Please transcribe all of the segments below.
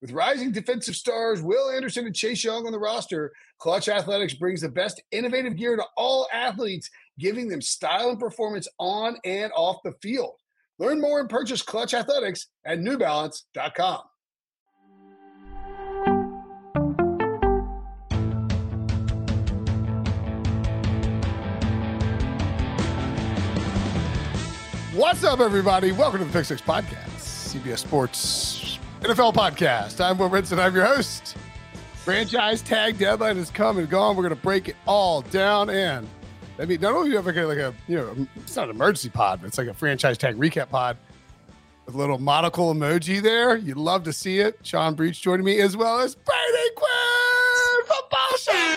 With rising defensive stars Will Anderson and Chase Young on the roster, Clutch Athletics brings the best innovative gear to all athletes, giving them style and performance on and off the field. Learn more and purchase Clutch Athletics at NewBalance.com. What's up, everybody? Welcome to the Pick 6 Podcast, CBS Sports NFL Podcast. I'm Will Rinson. I'm your host. Franchise tag deadline has come and gone. We're going to break it all down and I mean, not only do you have it's not an emergency pod, but it's like a franchise tag recap pod with a little monocle emoji there. You'd love to see it. Sean Breach joining me, as well as Brady Quinn from Boston.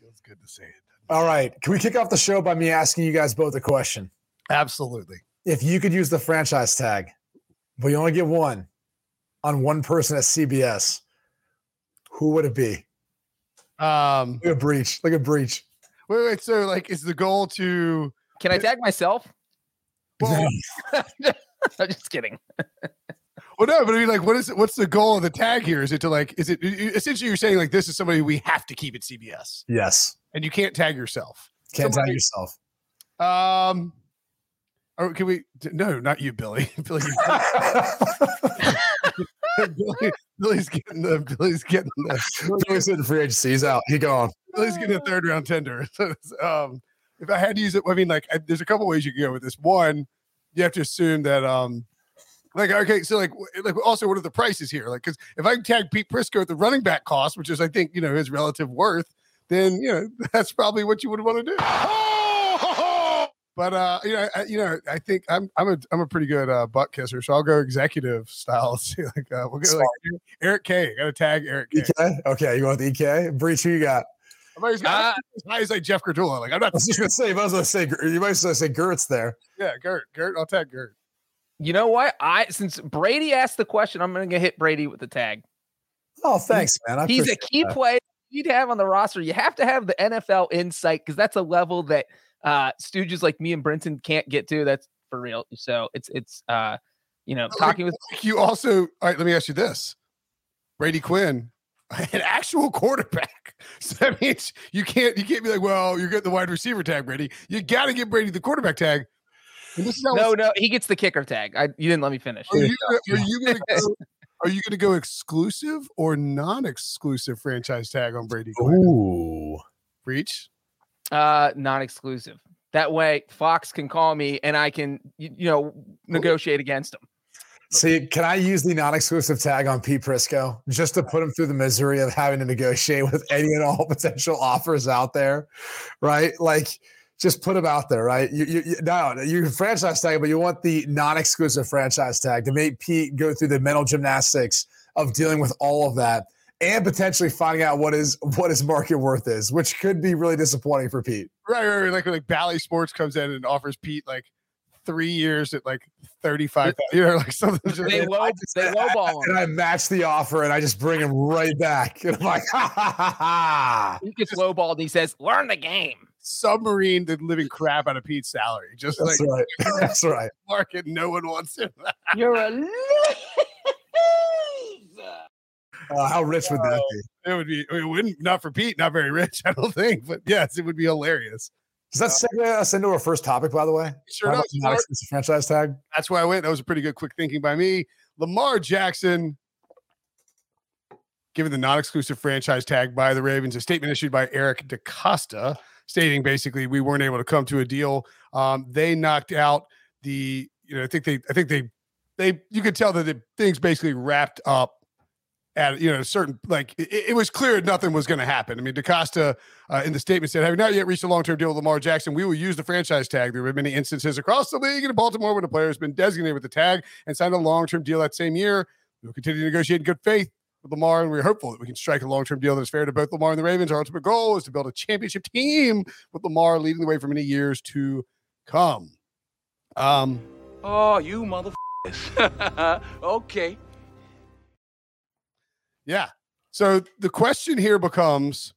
Feels good to say it. All right. Can we kick off the show by me asking you guys both a question? Absolutely. If you could use the franchise tag, but you only get one on one person at CBS, who would it be? Like a breach. Wait. So, like, is the goal to? Can I tag myself? Well, I'm just kidding. Well, no, but I mean, like, what's the goal of the tag here? Is it essentially you're saying like this is somebody we have to keep at CBS? Yes. And you can't tag yourself. Can we? No, not you, Billy. Billy's in the free agency. He's out. He's gone. Billy's getting a third round tender. If I had to use it, I mean, like, there's a couple ways you can go with this. One, you have to assume that, also, what are the prices here? Like, because if I can tag Pete Prisco at the running back cost, which is, I think, you know, his relative worth, then you know that's probably what you would want to do. But I think I'm a pretty good butt kisser, so I'll go executive style. We'll go like Eric K. Got to tag Eric K. EK? Okay, you want the EK? Breach, who you got? He's like Jeff Gerdula. Like I'm not. I was just gonna say. You might as well say Gert's there. Yeah, Gert. I'll tag Gert. You know what? Since Brady asked the question, I'm gonna hit Brady with the tag. Oh, thanks, man. He's a key player you need to have on the roster. You have to have the NFL insight because that's a level that. Stooges like me and Brinson can't get to. That's for real. So you also. All right, let me ask you this: Brady Quinn, an actual quarterback. So that means you can't be like, well, you're getting the wide receiver tag, Brady. You got to give Brady the quarterback tag. And this is he gets the kicker tag. You didn't let me finish. Are you going to go exclusive or non-exclusive franchise tag on Brady Quinn? Ooh, Breach. Non-exclusive. That way Fox can call me and I can, negotiate against him. See, can I use the non-exclusive tag on Pete Prisco just to put him through the misery of having to negotiate with any and all potential offers out there, right? Like just put him out there, right? You franchise tag, but you want the non-exclusive franchise tag to make Pete go through the mental gymnastics of dealing with all of that. And potentially finding out what his market worth is, which could be really disappointing for Pete. Right. Like Bally Sports comes in and offers Pete like 3 years at like 35. Something. They lowball him. And I match the offer and I just bring him right back. And I'm like, ha ha ha ha. He gets lowballed. And he says, "Learn the game." submarine the living crap out of Pete's salary. Just that's like, right. That's right. Market, no one wants him. You're a loser. How rich would that be? It would be. It wouldn't. Not for Pete. Not very rich, I don't think. But yes, it would be hilarious. Does that segue us into our first topic, by the way? Sure does. Not expensive franchise tag. That's why I went. That was a pretty good quick thinking by me. Lamar Jackson, given the non-exclusive franchise tag by the Ravens, a statement issued by Eric DaCosta stating basically we weren't able to come to a deal. They knocked out the, you know, I think they you could tell that the things basically wrapped up. At, you know, certain, like, it was clear nothing was going to happen. I mean, DaCosta in the statement said, "Have not yet reached a long-term deal with Lamar Jackson. We will use the franchise tag. There have been many instances across the league and in Baltimore when a player has been designated with the tag and signed a long-term deal that same year. We will continue to negotiate in good faith with Lamar, and we're hopeful that we can strike a long-term deal that is fair to both Lamar and the Ravens. Our ultimate goal is to build a championship team with Lamar leading the way for many years to come." Oh, you motherfuckers. Okay. Yeah. So the question here becomes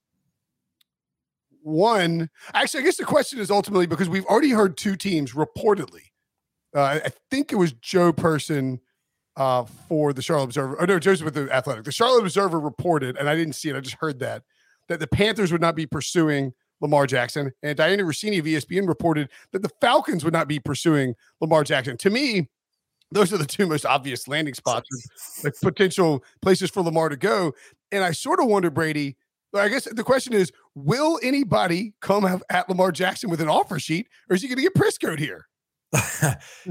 one. Actually, I guess the question is ultimately because we've already heard two teams reportedly. I think it was Joe Person for the Charlotte Observer. Oh, no, Joe's with the Athletic. The Charlotte Observer reported, and I didn't see it. I just heard that the Panthers would not be pursuing Lamar Jackson. And Dianna Russini of ESPN reported that the Falcons would not be pursuing Lamar Jackson. To me, those are the two most obvious landing spots, like potential places for Lamar to go. And I sort of wonder, Brady, I guess the question is, will anybody come at Lamar Jackson with an offer sheet, or is he going to get Prisco'd here?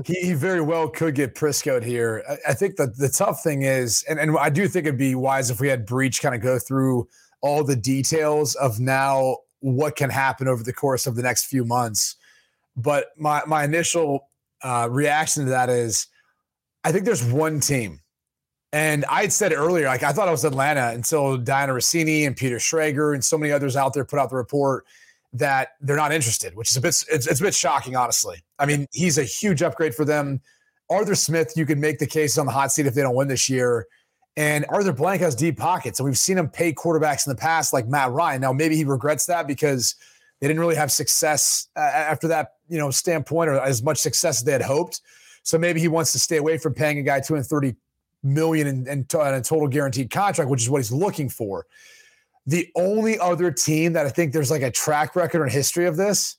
He very well could get Prisco'd here. I think that the tough thing is, and I do think it'd be wise if we had Breach kind of go through all the details of now what can happen over the course of the next few months. But my initial reaction to that is, I think there's one team, and I had said earlier, like I thought it was Atlanta until Dianna Russini and Peter Schrager and so many others out there put out the report that they're not interested, which is it's a bit shocking, honestly. I mean, he's a huge upgrade for them. Arthur Smith, you can make the case on the hot seat if they don't win this year. And Arthur Blank has deep pockets, and we've seen him pay quarterbacks in the past like Matt Ryan. Now, maybe he regrets that because they didn't really have success after that, you know, standpoint, or as much success as they had hoped. So maybe he wants to stay away from paying a guy $230 million in a total guaranteed contract, which is what he's looking for. The only other team that I think there's like a track record and history of this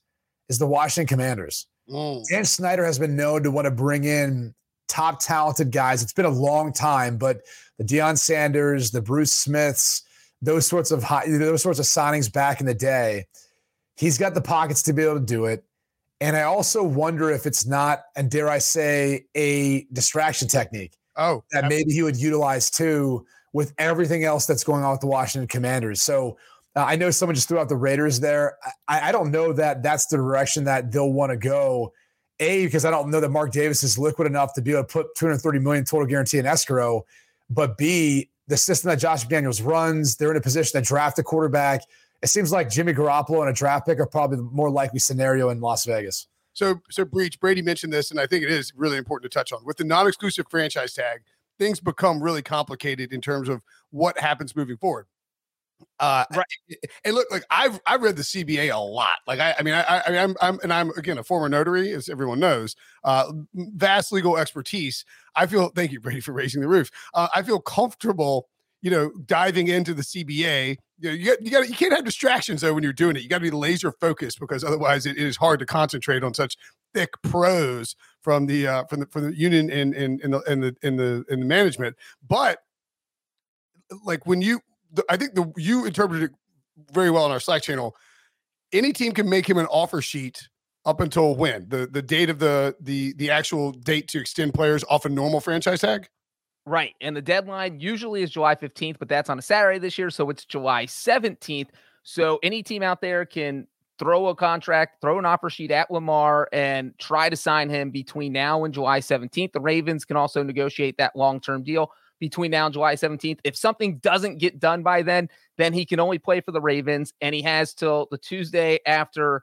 is the Washington Commanders. Dan Snyder has been known to want to bring in top talented guys. It's been a long time, but the Deion Sanders, the Bruce Smiths, those sorts of signings back in the day, he's got the pockets to be able to do it. And I also wonder if it's not, and dare I say, a distraction technique that maybe he would utilize too with everything else that's going on with the Washington Commanders. So I know someone just threw out the Raiders there. I don't know that that's the direction that they'll want to go, because I don't know that Mark Davis is liquid enough to be able to put $230 million total guarantee in escrow, but B, the system that Josh McDaniels runs, they're in a position to draft a quarterback. It seems like Jimmy Garoppolo and a draft pick are probably the more likely scenario in Las Vegas. So Breach, Brady mentioned this, and I think it is really important to touch on. With the non-exclusive franchise tag, things become really complicated in terms of what happens moving forward. Right. And look, like I've read the CBA a lot. Like I'm again a former notary, as everyone knows, vast legal expertise. Thank you, Brady, for raising the roof. I feel comfortable, you know, diving into the CBA. You can't have distractions though when you're doing it. You got to be laser focused, because otherwise it is hard to concentrate on such thick prose from the union and the management. But like I think you interpreted it very well in our Slack channel. Any team can make him an offer sheet up until when the date of the actual date to extend players off a normal franchise tag. Right. And the deadline usually is July 15th, but that's on a Saturday this year. So it's July 17th. So any team out there can throw an offer sheet at Lamar and try to sign him between now and July 17th. The Ravens can also negotiate that long-term deal between now and July 17th. If something doesn't get done by then he can only play for the Ravens, and he has till the Tuesday after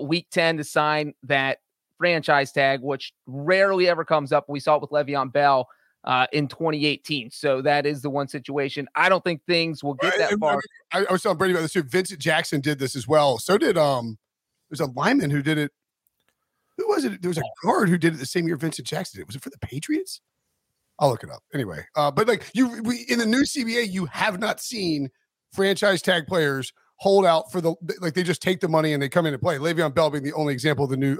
week 10 to sign that franchise tag, which rarely ever comes up. We saw it with Le'Veon Bell in 2018. So that is the one situation. I don't think things will get that far. I was telling Brady about this too. Vincent Jackson did this as well. So did was a lineman who did it. Who was it? There was a guard who did it the same year Vincent Jackson did it. Was it for the Patriots? I'll look it up anyway. But like in the new CBA, you have not seen franchise tag players hold out for the, like they just take the money and they come in and play. Le'Veon Bell being the only example of the new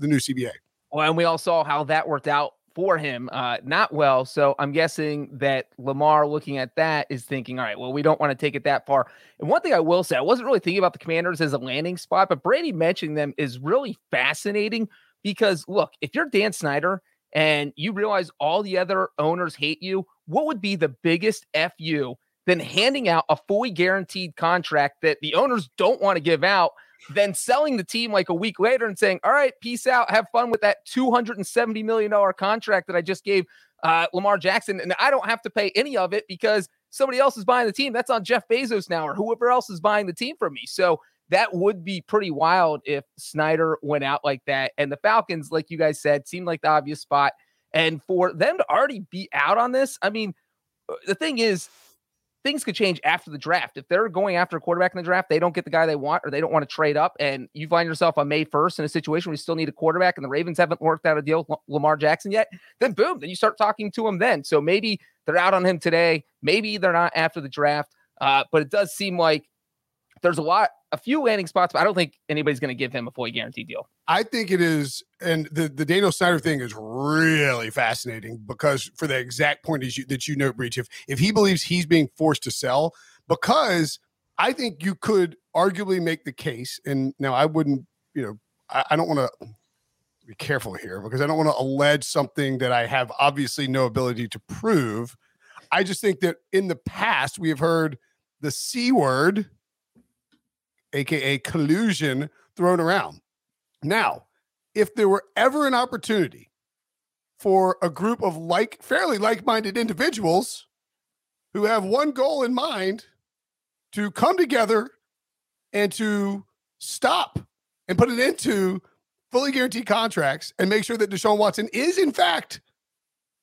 CBA. Well, and we all saw how that worked out for him. Not well. So I'm guessing that Lamar, looking at that, is thinking, all right, well, we don't want to take it that far. And one thing I will say, I wasn't really thinking about the Commanders as a landing spot, but Brady mentioning them is really fascinating because look, if you're Dan Snyder and you realize all the other owners hate you, what would be the biggest FU than handing out a fully guaranteed contract that the owners don't want to give out, then selling the team like a week later and saying, all right, peace out. Have fun with that $270 million contract that I just gave Lamar Jackson. And I don't have to pay any of it because somebody else is buying the team. That's on Jeff Bezos now or whoever else is buying the team from me. So that would be pretty wild if Snyder went out like that. And the Falcons, like you guys said, seemed like the obvious spot. And for them to already be out on this, I mean, the thing is, things could change after the draft. If they're going after a quarterback in the draft, they don't get the guy they want or they don't want to trade up. And you find yourself on May 1st in a situation where you still need a quarterback and the Ravens haven't worked out a deal with Lamar Jackson yet, then boom, then you start talking to him then. So maybe they're out on him today. Maybe they're not after the draft. But it does seem like there's a few landing spots, but I don't think anybody's going to give him a fully guaranteed deal. I think it is. And the Daniel Snyder thing is really fascinating because for the exact point is that note, Breach, if he believes he's being forced to sell, because I think you could arguably make the case. And now I wouldn't, I don't want to be careful here because I don't want to allege something that I have obviously no ability to prove. I just think that in the past, we have heard the C word, AKA collusion, thrown around. Now, if there were ever an opportunity for a group of fairly like-minded individuals who have one goal in mind to come together and to stop and put an end to fully guaranteed contracts and make sure that Deshaun Watson is, in fact,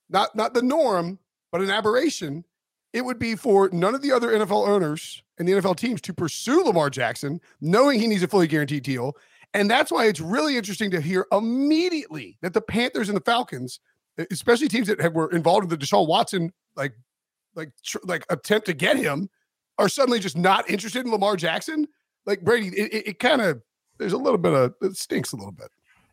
not the norm, but an aberration, it would be for none of the other NFL owners and the NFL teams to pursue Lamar Jackson, knowing he needs a fully guaranteed deal. And that's why it's really interesting to hear immediately that the Panthers and the Falcons, especially teams that were involved in the Deshaun Watson, like attempt to get him, are suddenly just not interested in Lamar Jackson. Like Brady, it kind of, there's a little bit of, it stinks a little bit.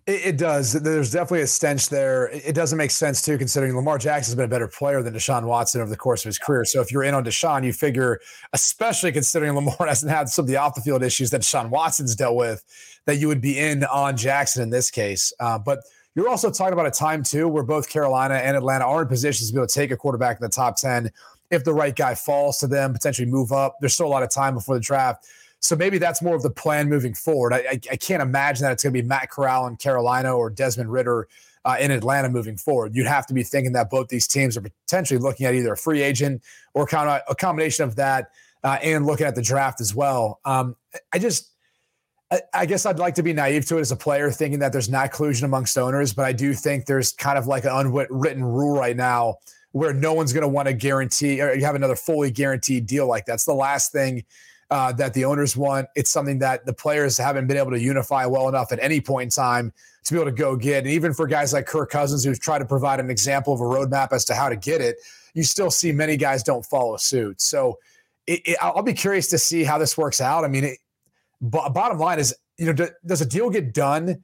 It does. There's definitely a stench there. It doesn't make sense, too, considering Lamar Jackson's been a better player than Deshaun Watson over the course of his career. So if you're in on Deshaun, you figure, especially considering Lamar hasn't had some of the off-the-field issues that Deshaun Watson's dealt with, that you would be in on Jackson in this case. But you're also talking about a time, too, where both Carolina and Atlanta are in positions to be able to take a quarterback in the top 10 if the right guy falls to them, potentially move up. There's still a lot of time before the draft. So maybe that's more of the plan moving forward. I can't imagine that it's going to be Matt Corral in Carolina or Desmond Ridder in Atlanta moving forward. You'd have to be thinking that both these teams are potentially looking at either a free agent or a combination of that and looking at the draft as well. I guess I'd like to be naive to it as a player, thinking that there's not collusion amongst owners, but I do think there's kind of like an unwritten rule right now where no one's going to want to guarantee or you have another fully guaranteed deal like that's the last thing that the owners want. It's something that the players haven't been able to unify well enough at any point in time to be able to go get. And even for guys like Kirk Cousins, who's tried to provide an example of a roadmap as to how to get it, you still see many guys don't follow suit. So I'll be curious to see how this works out. I mean, bottom line is, does a deal get done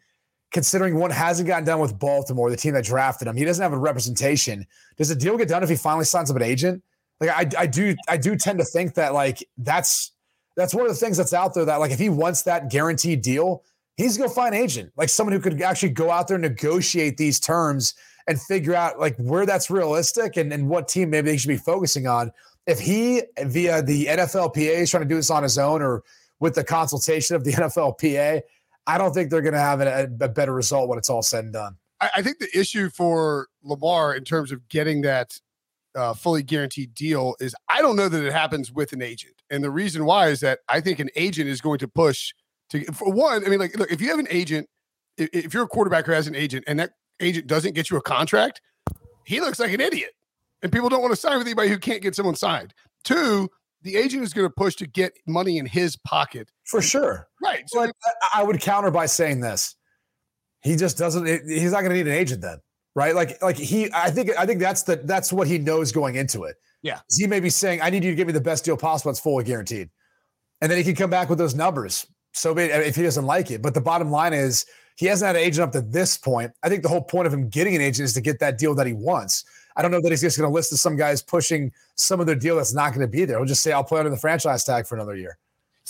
considering one hasn't gotten done with Baltimore, the team that drafted him? He doesn't have a representation. Does the deal get done if he finally signs up an agent? Like I do tend to think that that's one of the things that's out there that, like, if he wants that guaranteed deal, he's going to find an agent, like someone who could actually go out there and negotiate these terms and figure out, like, where that's realistic and what team maybe they should be focusing on. If he, via the NFLPA, is trying to do this on his own or with the consultation of the NFLPA, I don't think they're going to have a better result when it's all said and done. I think the issue for Lamar in terms of getting that fully guaranteed deal is I don't know that it happens with an agent. And the reason why is that I think an agent is going to push to, for one, I mean, like, look, if you have an agent, if you're a quarterback who has an agent and that agent doesn't get you a contract, he looks like an idiot. And people don't want to sign with anybody who can't get someone signed. Two, the agent is going to push to get money in his pocket. For sure. Right. So but I would counter by saying this. He just doesn't, he's not going to need an agent then. Right. Like he, I think that's what he knows going into it. Yeah. He may be saying, I need you to give me the best deal possible. It's fully guaranteed. And then he can come back with those numbers. So be it if he doesn't like it. But the bottom line is he hasn't had an agent up to this point. I think the whole point of him getting an agent is to get that deal that he wants. I don't know that he's just going to listen to some guys pushing some of their deal that's not going to be there. He'll just say, I'll play under the franchise tag for another year.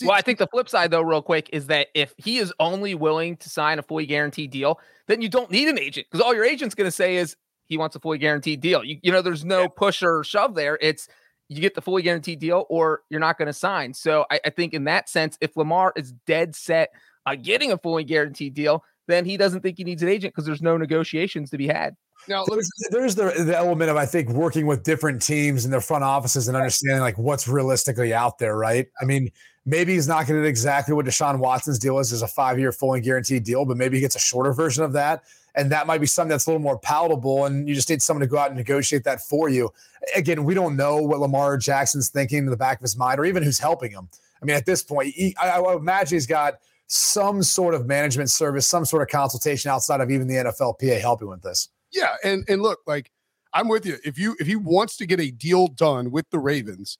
Well, I think the flip side, though, real quick, is that if he is only willing to sign a fully guaranteed deal, then you don't need an agent because all your agent's going to say is he wants a fully guaranteed deal. You know, there's no push or shove there. It's you get the fully guaranteed deal or you're not going to sign. So I think in that sense, if Lamar is dead set on getting a fully guaranteed deal, then he doesn't think he needs an agent because there's no negotiations to be had. Now, there's the element of, I think, working with different teams and their front offices and understanding like what's realistically out there, right? I mean, maybe he's not going to do exactly what Deshaun Watson's deal is a 5-year fully guaranteed deal, but maybe he gets a shorter version of that. And that might be something that's a little more palatable, and you just need someone to go out and negotiate that for you. Again, we don't know what Lamar Jackson's thinking in the back of his mind or even who's helping him. I mean, at this point, I imagine he's got some sort of management service, some sort of consultation outside of even the NFLPA helping with this. Yeah, and look, like I'm with you. If he wants to get a deal done with the Ravens,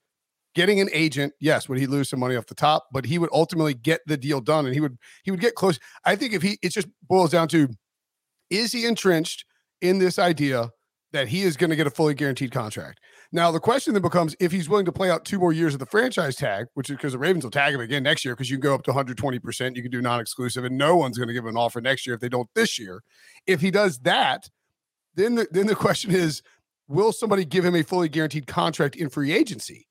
getting an agent, yes, would he lose some money off the top, but he would ultimately get the deal done, and he would get close. I think if it just boils down to, is he entrenched in this idea that he is going to get a fully guaranteed contract? Now, the question then becomes if he's willing to play out 2 more years of the franchise tag, which is because the Ravens will tag him again next year because you can go up to 120%. You can do non-exclusive, and no one's going to give him an offer next year if they don't this year. If he does that, then the question is, will somebody give him a fully guaranteed contract in free agency?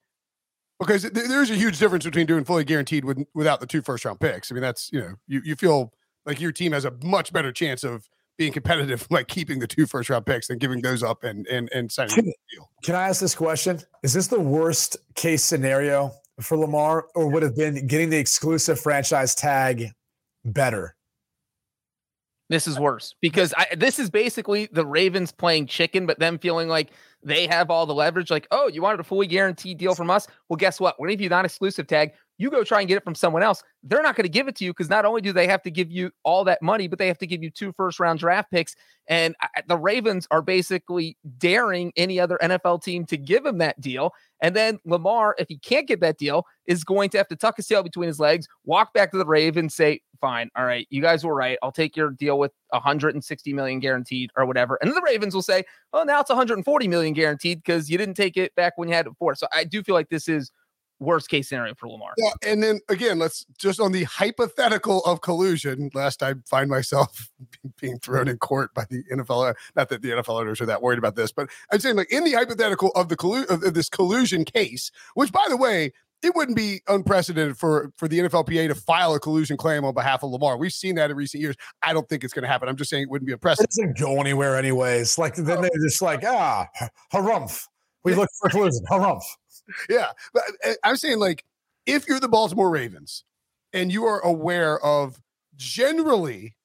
Because there's a huge difference between doing fully guaranteed without the 2 first-round picks. I mean, that's, you know, you feel like your team has a much better chance of being competitive, like keeping the 2 first-round picks and giving those up and signing the deal. Can I ask this question? Is this the worst case scenario for Lamar, or would have been getting the exclusive franchise tag better? This is worse because this is basically the Ravens playing chicken, but them feeling like they have all the leverage. Like, oh, you wanted a fully guaranteed deal from us? Well, guess what? We're going to give you non-exclusive tag. You go try and get it from someone else. They're not going to give it to you because not only do they have to give you all that money, but they have to give you 2 first-round draft picks. And the Ravens are basically daring any other NFL team to give him that deal. And then Lamar, if he can't get that deal, is going to have to tuck his tail between his legs, walk back to the Ravens, say, fine, all right, you guys were right. I'll take your deal with $160 million guaranteed or whatever. And then the Ravens will say, oh, now it's $140 million guaranteed because you didn't take it back when you had it before. So I do feel like this is worst case scenario for Lamar. Yeah, and then again, let's just on the hypothetical of collusion, lest I find myself being thrown in court by the NFL. Not that the NFL owners are that worried about this, but I'm saying like in the hypothetical of the of this collusion case, which by the way, it wouldn't be unprecedented for the NFLPA to file a collusion claim on behalf of Lamar. We've seen that in recent years. I don't think it's going to happen. I'm just saying it wouldn't be unprecedented. It doesn't go anywhere anyways. Like then they're just like, harumph. We look for collusion. Harumph. Yeah, but I'm saying like if you're the Baltimore Ravens and you are aware of generally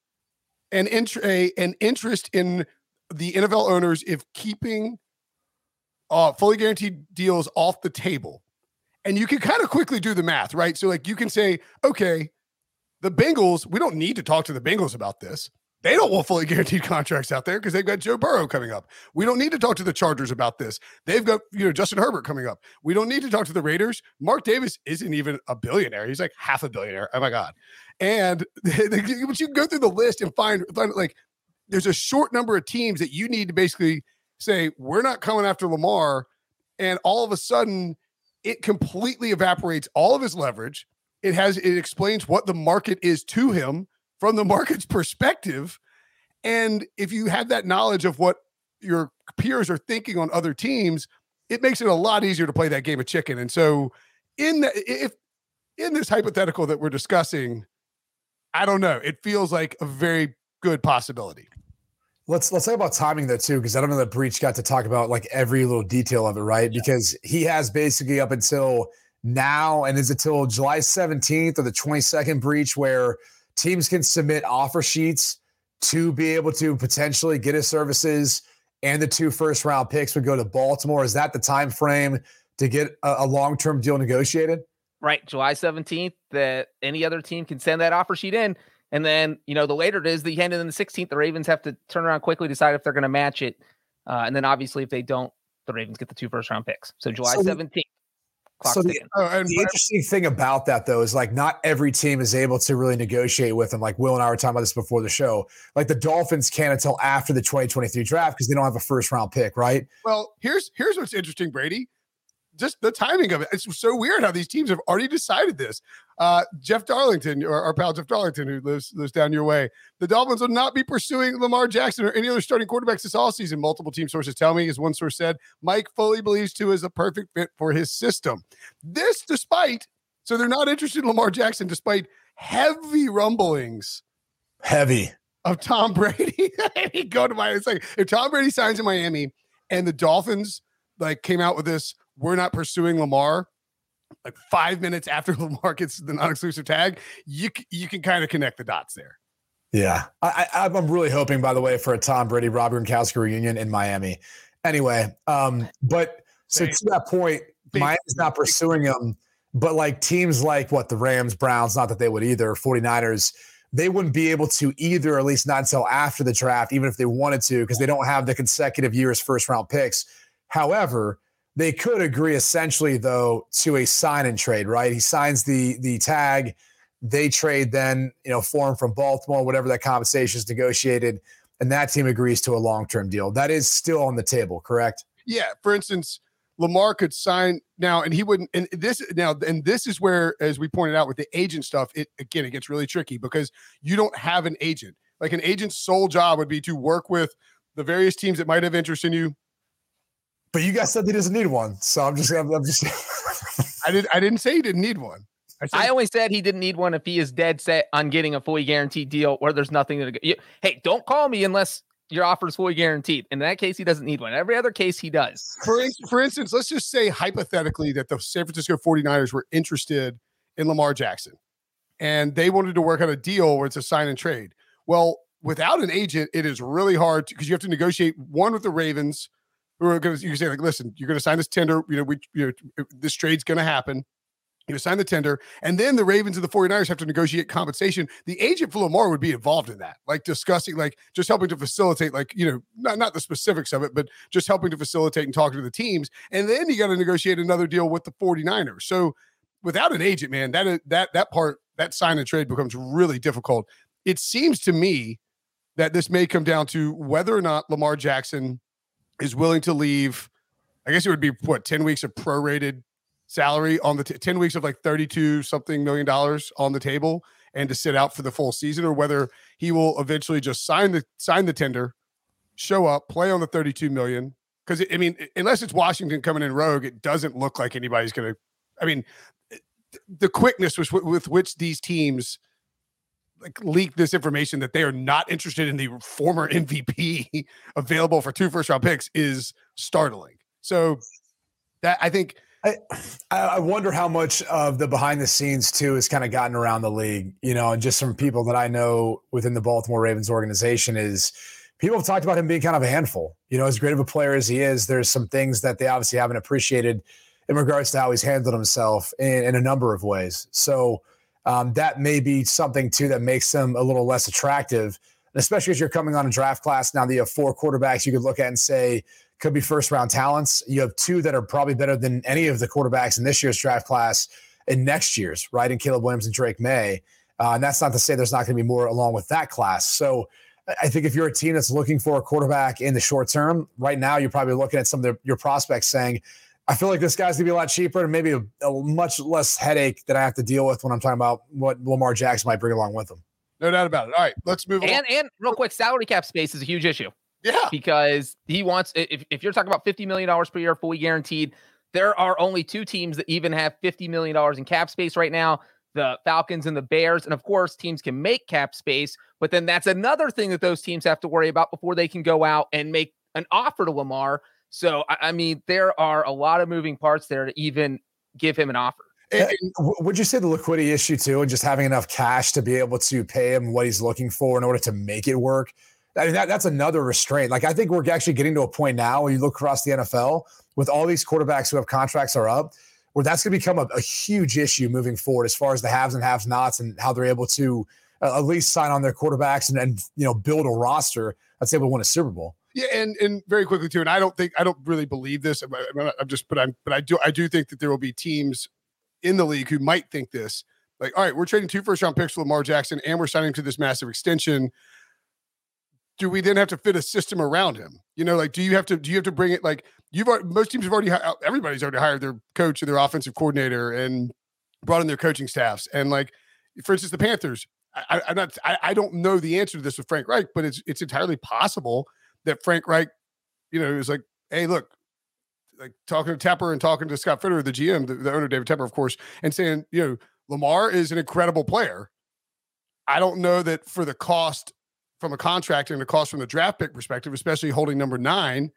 an interest in the NFL owners if keeping fully guaranteed deals off the table, and you can kind of quickly do the math, right? So like you can say, okay, the Bengals, we don't need to talk to the Bengals about this. They don't want fully guaranteed contracts out there because they've got Joe Burrow coming up. We don't need to talk to the Chargers about this. They've got, you know, Justin Herbert coming up. We don't need to talk to the Raiders. Mark Davis isn't even a billionaire. He's like half a billionaire. Oh my God. And but you can go through the list and find like there's a short number of teams that you need to basically say, we're not coming after Lamar. And all of a sudden it completely evaporates all of his leverage. It explains what the market is to him from the market's perspective. And if you have that knowledge of what your peers are thinking on other teams, it makes it a lot easier to play that game of chicken. And so in this hypothetical that we're discussing, I don't know, it feels like a very good possibility. Let's talk about timing though too, because I don't know that Breach got to talk about like every little detail of it, right? Yeah. Because he has basically up until now, and is it till July 17th or the 22nd, Breach, where teams can submit offer sheets to be able to potentially get his services, and the 2 first-round picks would go to Baltimore. Is that the time frame to get a long-term deal negotiated. Right. July 17th, that any other team can send that offer sheet in. And then, you know, the later it is, the end of the 16th, the Ravens have to turn around quickly, decide if they're going to match it. And then obviously if they don't, the Ravens get the 2 first-round picks. So July 17th. So the interesting thing about that, though, is like not every team is able to really negotiate with them. Like Will and I were talking about this before the show. Like the Dolphins can't until after the 2023 draft because they don't have a first-round pick, right? Well, here's what's interesting, Brady. Just the timing of it. It's so weird how these teams have already decided this. Jeff Darlington, or our pal Jeff Darlington, who lives down your way, the Dolphins will not be pursuing Lamar Jackson or any other starting quarterbacks this offseason, multiple team sources tell me, as one source said. Mike Foley believes Tua is the perfect fit for his system. This despite, so they're not interested in Lamar Jackson, despite heavy rumblings. Heavy. Of Tom Brady. He'd go to Miami. It's like, if Tom Brady signs in Miami and the Dolphins like came out with this, we're not pursuing Lamar, like 5 minutes after Lamar gets the non-exclusive tag, you can kind of connect the dots there. Yeah. I'm really hoping, by the way, for a Tom Brady, Rob Gronkowski reunion in Miami. Anyway, but so to that point, Miami's not pursuing him, but like teams like what the Rams, Browns, not that they would either, 49ers, they wouldn't be able to either, at least not until after the draft, even if they wanted to, because they don't have the consecutive years first-round picks. However, they could agree essentially, though, to a sign-and-trade, right? He signs the tag. They trade then, you know, for him from Baltimore, whatever that compensation is negotiated, and that team agrees to a long-term deal. That is still on the table, correct? Yeah. For instance, Lamar could sign now, and he wouldn't. And this is where, as we pointed out with the agent stuff, it gets really tricky because you don't have an agent. Like an agent's sole job would be to work with the various teams that might have interest in you. But you guys said he doesn't need one, so I'm just. I didn't say he didn't need one. I always said he didn't need one if he is dead set on getting a fully guaranteed deal where there's nothing to go. Hey, don't call me unless your offer is fully guaranteed. In that case, he doesn't need one. Every other case, he does. For instance, let's just say hypothetically that the San Francisco 49ers were interested in Lamar Jackson, and they wanted to work on a deal where it's a sign and trade. Well, without an agent, it is really hard because you have to negotiate one with the Ravens. We're going to, you can say like, listen, you're going to sign this tender. This trade's going to happen. You're going to sign the tender. And then the Ravens and the 49ers have to negotiate compensation. The agent for Lamar would be involved in that, like discussing, like just helping to facilitate, like, you know, not the specifics of it, but just helping to facilitate and talking to the teams. And then you got to negotiate another deal with the 49ers. So without an agent, man, that part, that sign and trade becomes really difficult. It seems to me that this may come down to whether or not Lamar Jackson is willing to leave. I guess it would be what, 10 weeks of prorated salary on the 10 weeks of like 32 something million dollars on the table and to sit out for the full season, or whether he will eventually just sign the tender, show up, play on the 32 million. Cause I mean, unless it's Washington coming in rogue, it doesn't look like anybody's going to, I mean, the quickness with which these teams like leak this information that they are not interested in the former MVP available for 2 first-round picks is startling. So that I think I wonder how much of the behind the scenes too has kind of gotten around the league, you know, and just from people that I know within the Baltimore Ravens organization is people have talked about him being kind of a handful, you know, as great of a player as he is, there's some things that they obviously haven't appreciated in regards to how he's handled himself in a number of ways. So, that may be something, too, that makes them a little less attractive, and especially as you're coming on a draft class now that you have 4 quarterbacks you could look at and say could be first-round talents. You have 2 that are probably better than any of the quarterbacks in this year's draft class and next year's, right, in Caleb Williams and Drake May. And that's not to say there's not going to be more along with that class. So I think if you're a team that's looking for a quarterback in the short term, right now you're probably looking at some of your prospects saying, I feel like this guy's going to be a lot cheaper and maybe a much less headache that I have to deal with when I'm talking about what Lamar Jackson might bring along with him. No doubt about it. All right, let's move on. And real quick, salary cap space is a huge issue. Yeah. Because he wants, if you're talking about $50 million per year fully guaranteed, there are only 2 teams that even have $50 million in cap space right now, the Falcons and the Bears. And of course, teams can make cap space, but then that's another thing that those teams have to worry about before they can go out and make an offer to Lamar. So, I mean, there are a lot of moving parts there to even give him an offer. And would you say the liquidity issue, too, and just having enough cash to be able to pay him what he's looking for in order to make it work I mean, that's another restraint. Like, I think we're actually getting to a point now when you look across the NFL with all these quarterbacks who have contracts are up, where that's going to become a huge issue moving forward as far as the haves and have-nots and how they're able to at least sign on their quarterbacks and you know, build a roster that's able to win a Super Bowl. Yeah, and very quickly too. And I don't really believe this. I do think that there will be teams in the league who might think this. Like, all right, we're trading 2 first-round picks for Lamar Jackson, and we're signing him to this massive extension. Do we then have to fit a system around him? You know, like, do you have to bring it? Like, everybody's already hired their coach and their offensive coordinator and brought in their coaching staffs. And like, for instance, the Panthers. I don't know the answer to this with Frank Reich, but it's entirely possible that Frank Reich, you know, is like, hey, look, like talking to Tepper and talking to Scott Fitter, the GM, the owner, David Tepper, of course, and saying, you know, Lamar is an incredible player. I don't know that for the cost from a contract and the cost from the draft pick perspective, especially holding number 9,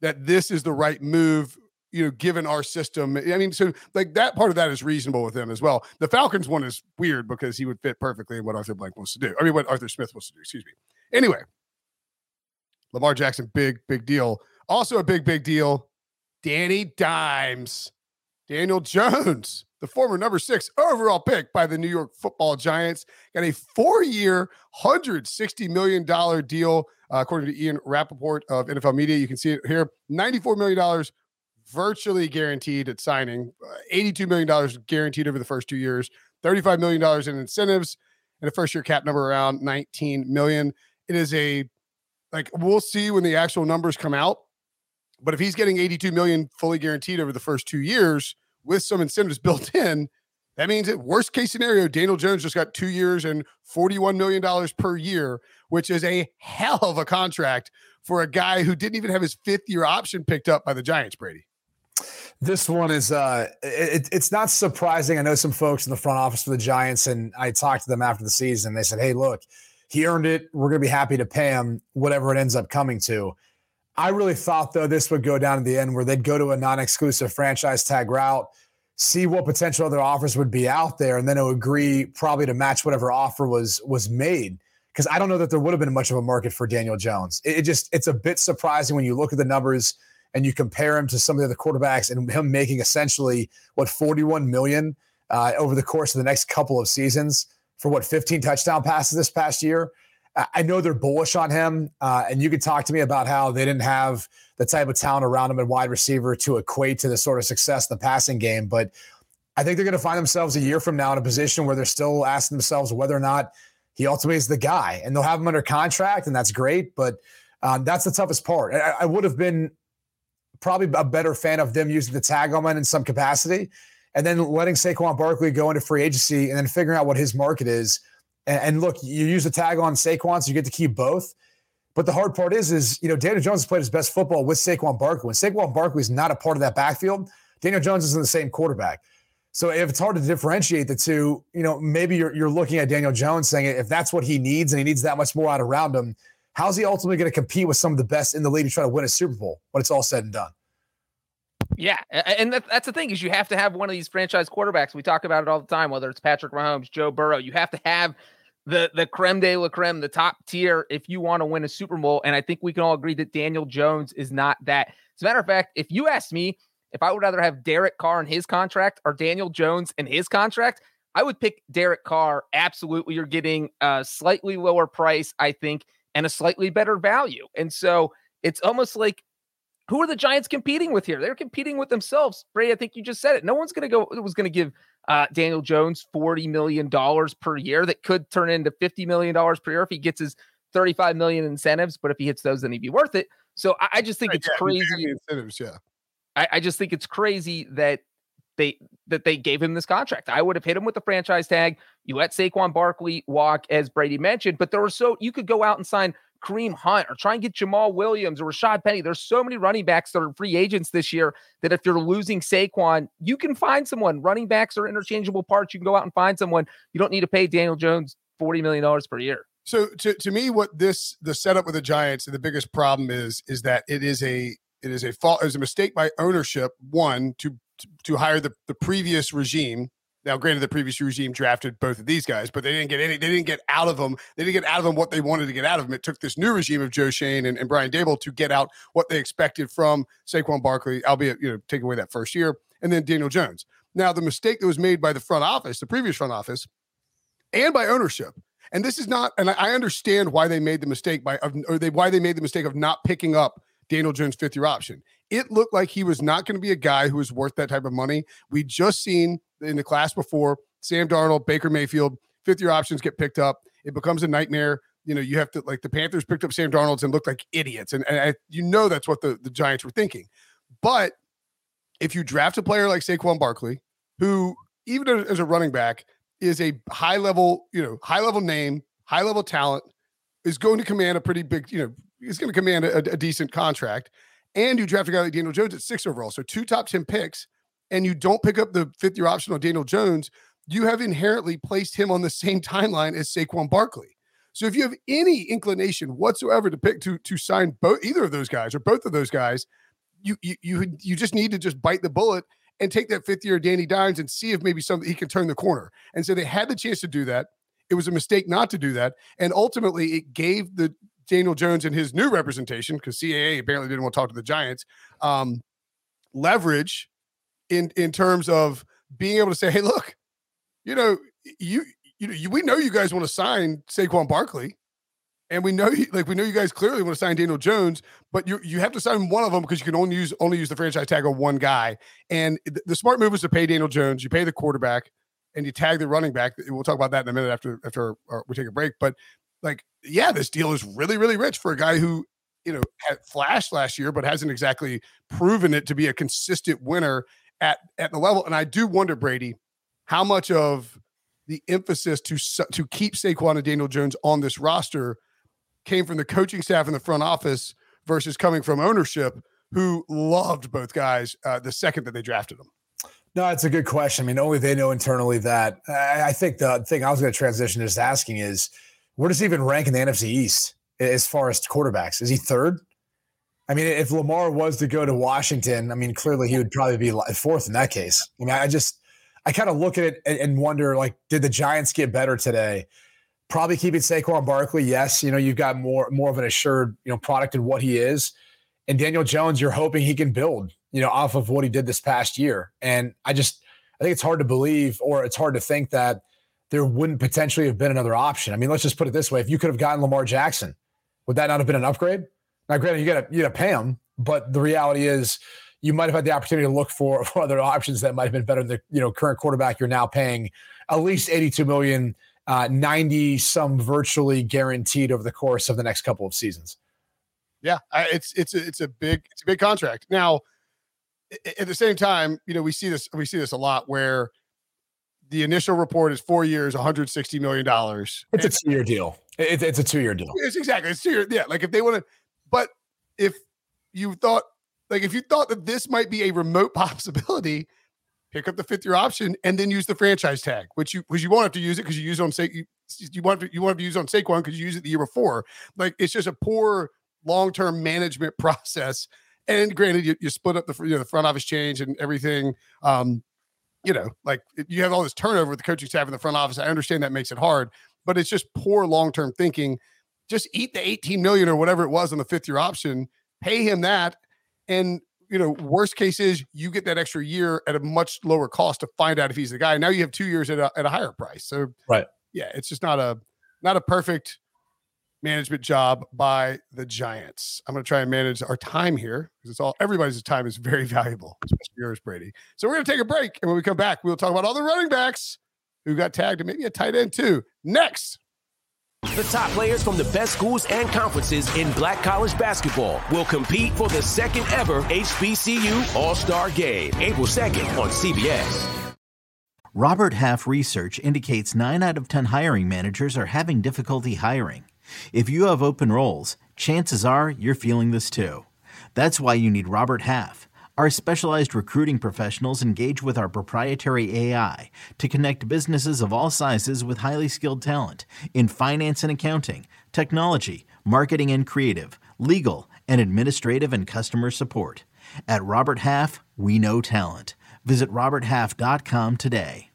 that this is the right move, you know, given our system. I mean, so like that part of that is reasonable with them as well. The Falcons one is weird because he would fit perfectly in what what Arthur Smith wants to do, excuse me. Anyway, Lamar Jackson, big deal. Also a big deal, Danny Dimes, Daniel Jones, the former number 6 overall pick by the New York Football Giants, got a 4-year, $160 million deal, according to Ian Rappaport of NFL Media. You can see it here, $94 million virtually guaranteed at signing, $82 million guaranteed over the first 2 years, $35 million in incentives, and a first-year cap number around $19 million. It is a Like, we'll see when the actual numbers come out, but if he's getting $82 million fully guaranteed over the first 2 years with some incentives built in, that means that worst case scenario, Daniel Jones just got 2 years and $41 million per year, which is a hell of a contract for a guy who didn't even have his 5th-year option picked up by the Giants, Brady. This one is it's not surprising. I know some folks in the front office for the Giants, and I talked to them after the season. They said, hey, look, he earned it. We're going to be happy to pay him whatever it ends up coming to. I really thought, though, this would go down to the end where they'd go to a non-exclusive franchise tag route, see what potential other offers would be out there, and then it would agree probably to match whatever offer was made, because I don't know that there would have been much of a market for Daniel Jones. It's a bit surprising when you look at the numbers and you compare him to some of the other quarterbacks and him making essentially, $41 million over the course of the next couple of seasons for 15 touchdown passes this past year. I know they're bullish on him, and you could talk to me about how they didn't have the type of talent around him at wide receiver to equate to the sort of success in the passing game, but I think they're going to find themselves a year from now in a position where they're still asking themselves whether or not he ultimately is the guy, and they'll have him under contract, and that's great, but that's the toughest part. I would have been probably a better fan of them using the tag on him in some capacity, and then letting Saquon Barkley go into free agency and then figuring out what his market is. And look, you use the tag on Saquon, so you get to keep both. But the hard part is you know, Daniel Jones has played his best football with Saquon Barkley. When Saquon Barkley is not a part of that backfield, Daniel Jones isn't the same quarterback. So if it's hard to differentiate the two, you know, maybe you're looking at Daniel Jones saying if that's what he needs and he needs that much more out around him, how's he ultimately going to compete with some of the best in the league to try to win a Super Bowl when it's all said and done? Yeah, and that's the thing is you have to have one of these franchise quarterbacks. We talk about it all the time, whether it's Patrick Mahomes, Joe Burrow. You have to have the creme de la creme, the top tier, if you want to win a Super Bowl. And I think we can all agree that Daniel Jones is not that. As a matter of fact, if you asked me if I would rather have Derek Carr and his contract or Daniel Jones and his contract, I would pick Derek Carr. Absolutely, you're getting a slightly lower price, I think, and a slightly better value. And so it's almost like, who are the Giants competing with here? They're competing with themselves. Brady, I think you just said it. No one's going to go. It was going to give Daniel Jones $40 million per year. That could turn into $50 million per year if he gets his $35 million incentives. But if he hits those, then he'd be worth it. So I just think it's crazy. Incentives, yeah. I just think it's crazy that they gave him this contract. I would have hit him with the franchise tag. You let Saquon Barkley walk, as Brady mentioned. But there were you could go out and sign Kareem Hunt or try and get Jamal Williams or Rashad Penny. There's so many running backs that are free agents this year that if you're losing Saquon, you can find someone. Running backs are interchangeable parts. You can go out and find someone. You don't need to pay Daniel Jones $40 million per year. So to me, what the setup with the Giants, the biggest problem is that it is a mistake by ownership, one, to hire the previous regime Now, granted, the previous regime drafted both of these guys, but they didn't get any. They didn't get out of them. They didn't get out of them what they wanted to get out of them. It took this new regime of Joe Schoen and Brian Daboll to get out what they expected from Saquon Barkley, albeit, you know, take away that first year, and then Daniel Jones. Now, the mistake that was made by the front office, the previous front office, and by ownership, and this is not, and I understand why they made the mistake of not picking up Daniel Jones' fifth-year option. It looked like he was not going to be a guy who was worth that type of money. We just seen in the class before Sam Darnold, Baker Mayfield, fifth-year options get picked up. It becomes a nightmare. You know, you have to, like, the Panthers picked up Sam Darnold and looked like idiots, and you know that's what the Giants were thinking. But if you draft a player like Saquon Barkley, who even as a running back is a high-level, you know, high-level name, high-level talent, is going to command a pretty big, you know, he's going to command a decent contract, and you draft a guy like Daniel Jones at 6 overall. So 2 top 10 picks, and you don't pick up the fifth-year option on Daniel Jones, you have inherently placed him on the same timeline as Saquon Barkley. So if you have any inclination whatsoever to pick to sign both either of those guys or both of those guys, you just need to just bite the bullet and take that fifth year of Danny Dimes and see if maybe something he can turn the corner. And so they had the chance to do that. It was a mistake not to do that. And ultimately it gave the Daniel Jones and his new representation, because CAA apparently didn't want to talk to the Giants, leverage in terms of being able to say, hey, look, you know, we know you guys want to sign Saquon Barkley, and we know you guys clearly want to sign Daniel Jones, but you have to sign one of them because you can only use the franchise tag on one guy. And the smart move was to pay Daniel Jones. You pay the quarterback and you tag the running back. We'll talk about that in a minute after we take a break, but. Like, yeah, this deal is really, really rich for a guy who, you know, had flashed last year, but hasn't exactly proven it to be a consistent winner at the level. And I do wonder, Brady, how much of the emphasis to keep Saquon and Daniel Jones on this roster came from the coaching staff in the front office versus coming from ownership, who loved both guys the second that they drafted them. No, it's a good question. I mean, only they know internally that. I think the thing I was going to transition to just asking is, where does he even rank in the NFC East as far as quarterbacks? Is he third? I mean, if Lamar was to go to Washington, I mean, clearly he would probably be fourth in that case. I mean, I kind of look at it and wonder, like, did the Giants get better today? Probably keeping Saquon Barkley. Yes, you know, you've got more of an assured, you know, product in what he is. And Daniel Jones, you're hoping he can build, you know, off of what he did this past year. And I think it's hard to believe, or it's hard to think that there wouldn't potentially have been another option. I mean, let's just put it this way. If you could have gotten Lamar Jackson, would that not have been an upgrade? Now, granted, you got to pay him, but the reality is you might have had the opportunity to look for other options that might have been better than the, you know, current quarterback you're now paying at least $82 million, 90-some virtually guaranteed over the course of the next couple of seasons. Yeah, it's a big contract. Now, at the same time, you know, we see this a lot where the initial report is 4 years, $160 million. It's a two-year deal. It's a two-year deal. Exactly. It's 2 year. Yeah. Like, if they want to, but if you thought that this might be a remote possibility, pick up the fifth-year option and then use the franchise tag, which you won't have to use it because you use it on Saquon because you use it the year before. Like, it's just a poor long-term management process. And granted, you split up the front office change and everything. You know, like, you have all this turnover with the coaching staff in the front office. I understand that makes it hard, but it's just poor long-term thinking. Just eat the $18 million or whatever it was on the fifth-year option, pay him that. And, you know, worst case is you get that extra year at a much lower cost to find out if he's the guy. Now you have 2 years at a higher price. So right. Yeah, it's just not a perfect management job by the Giants. I'm going to try and manage our time here because everybody's time is very valuable, especially yours, Brady. So we're going to take a break, and when we come back, we'll talk about all the running backs who got tagged and maybe a tight end too. Next. The top players from the best schools and conferences in black college basketball will compete for the second ever HBCU All-Star Game, April 2nd on CBS. Robert Half research indicates 9 out of 10 hiring managers are having difficulty hiring. If you have open roles, chances are you're feeling this too. That's why you need Robert Half. Our specialized recruiting professionals engage with our proprietary AI to connect businesses of all sizes with highly skilled talent in finance and accounting, technology, marketing and creative, legal, and administrative and customer support. At Robert Half, we know talent. Visit roberthalf.com today.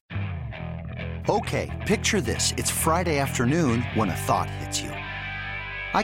Okay, picture this. It's Friday afternoon when a thought hits you. I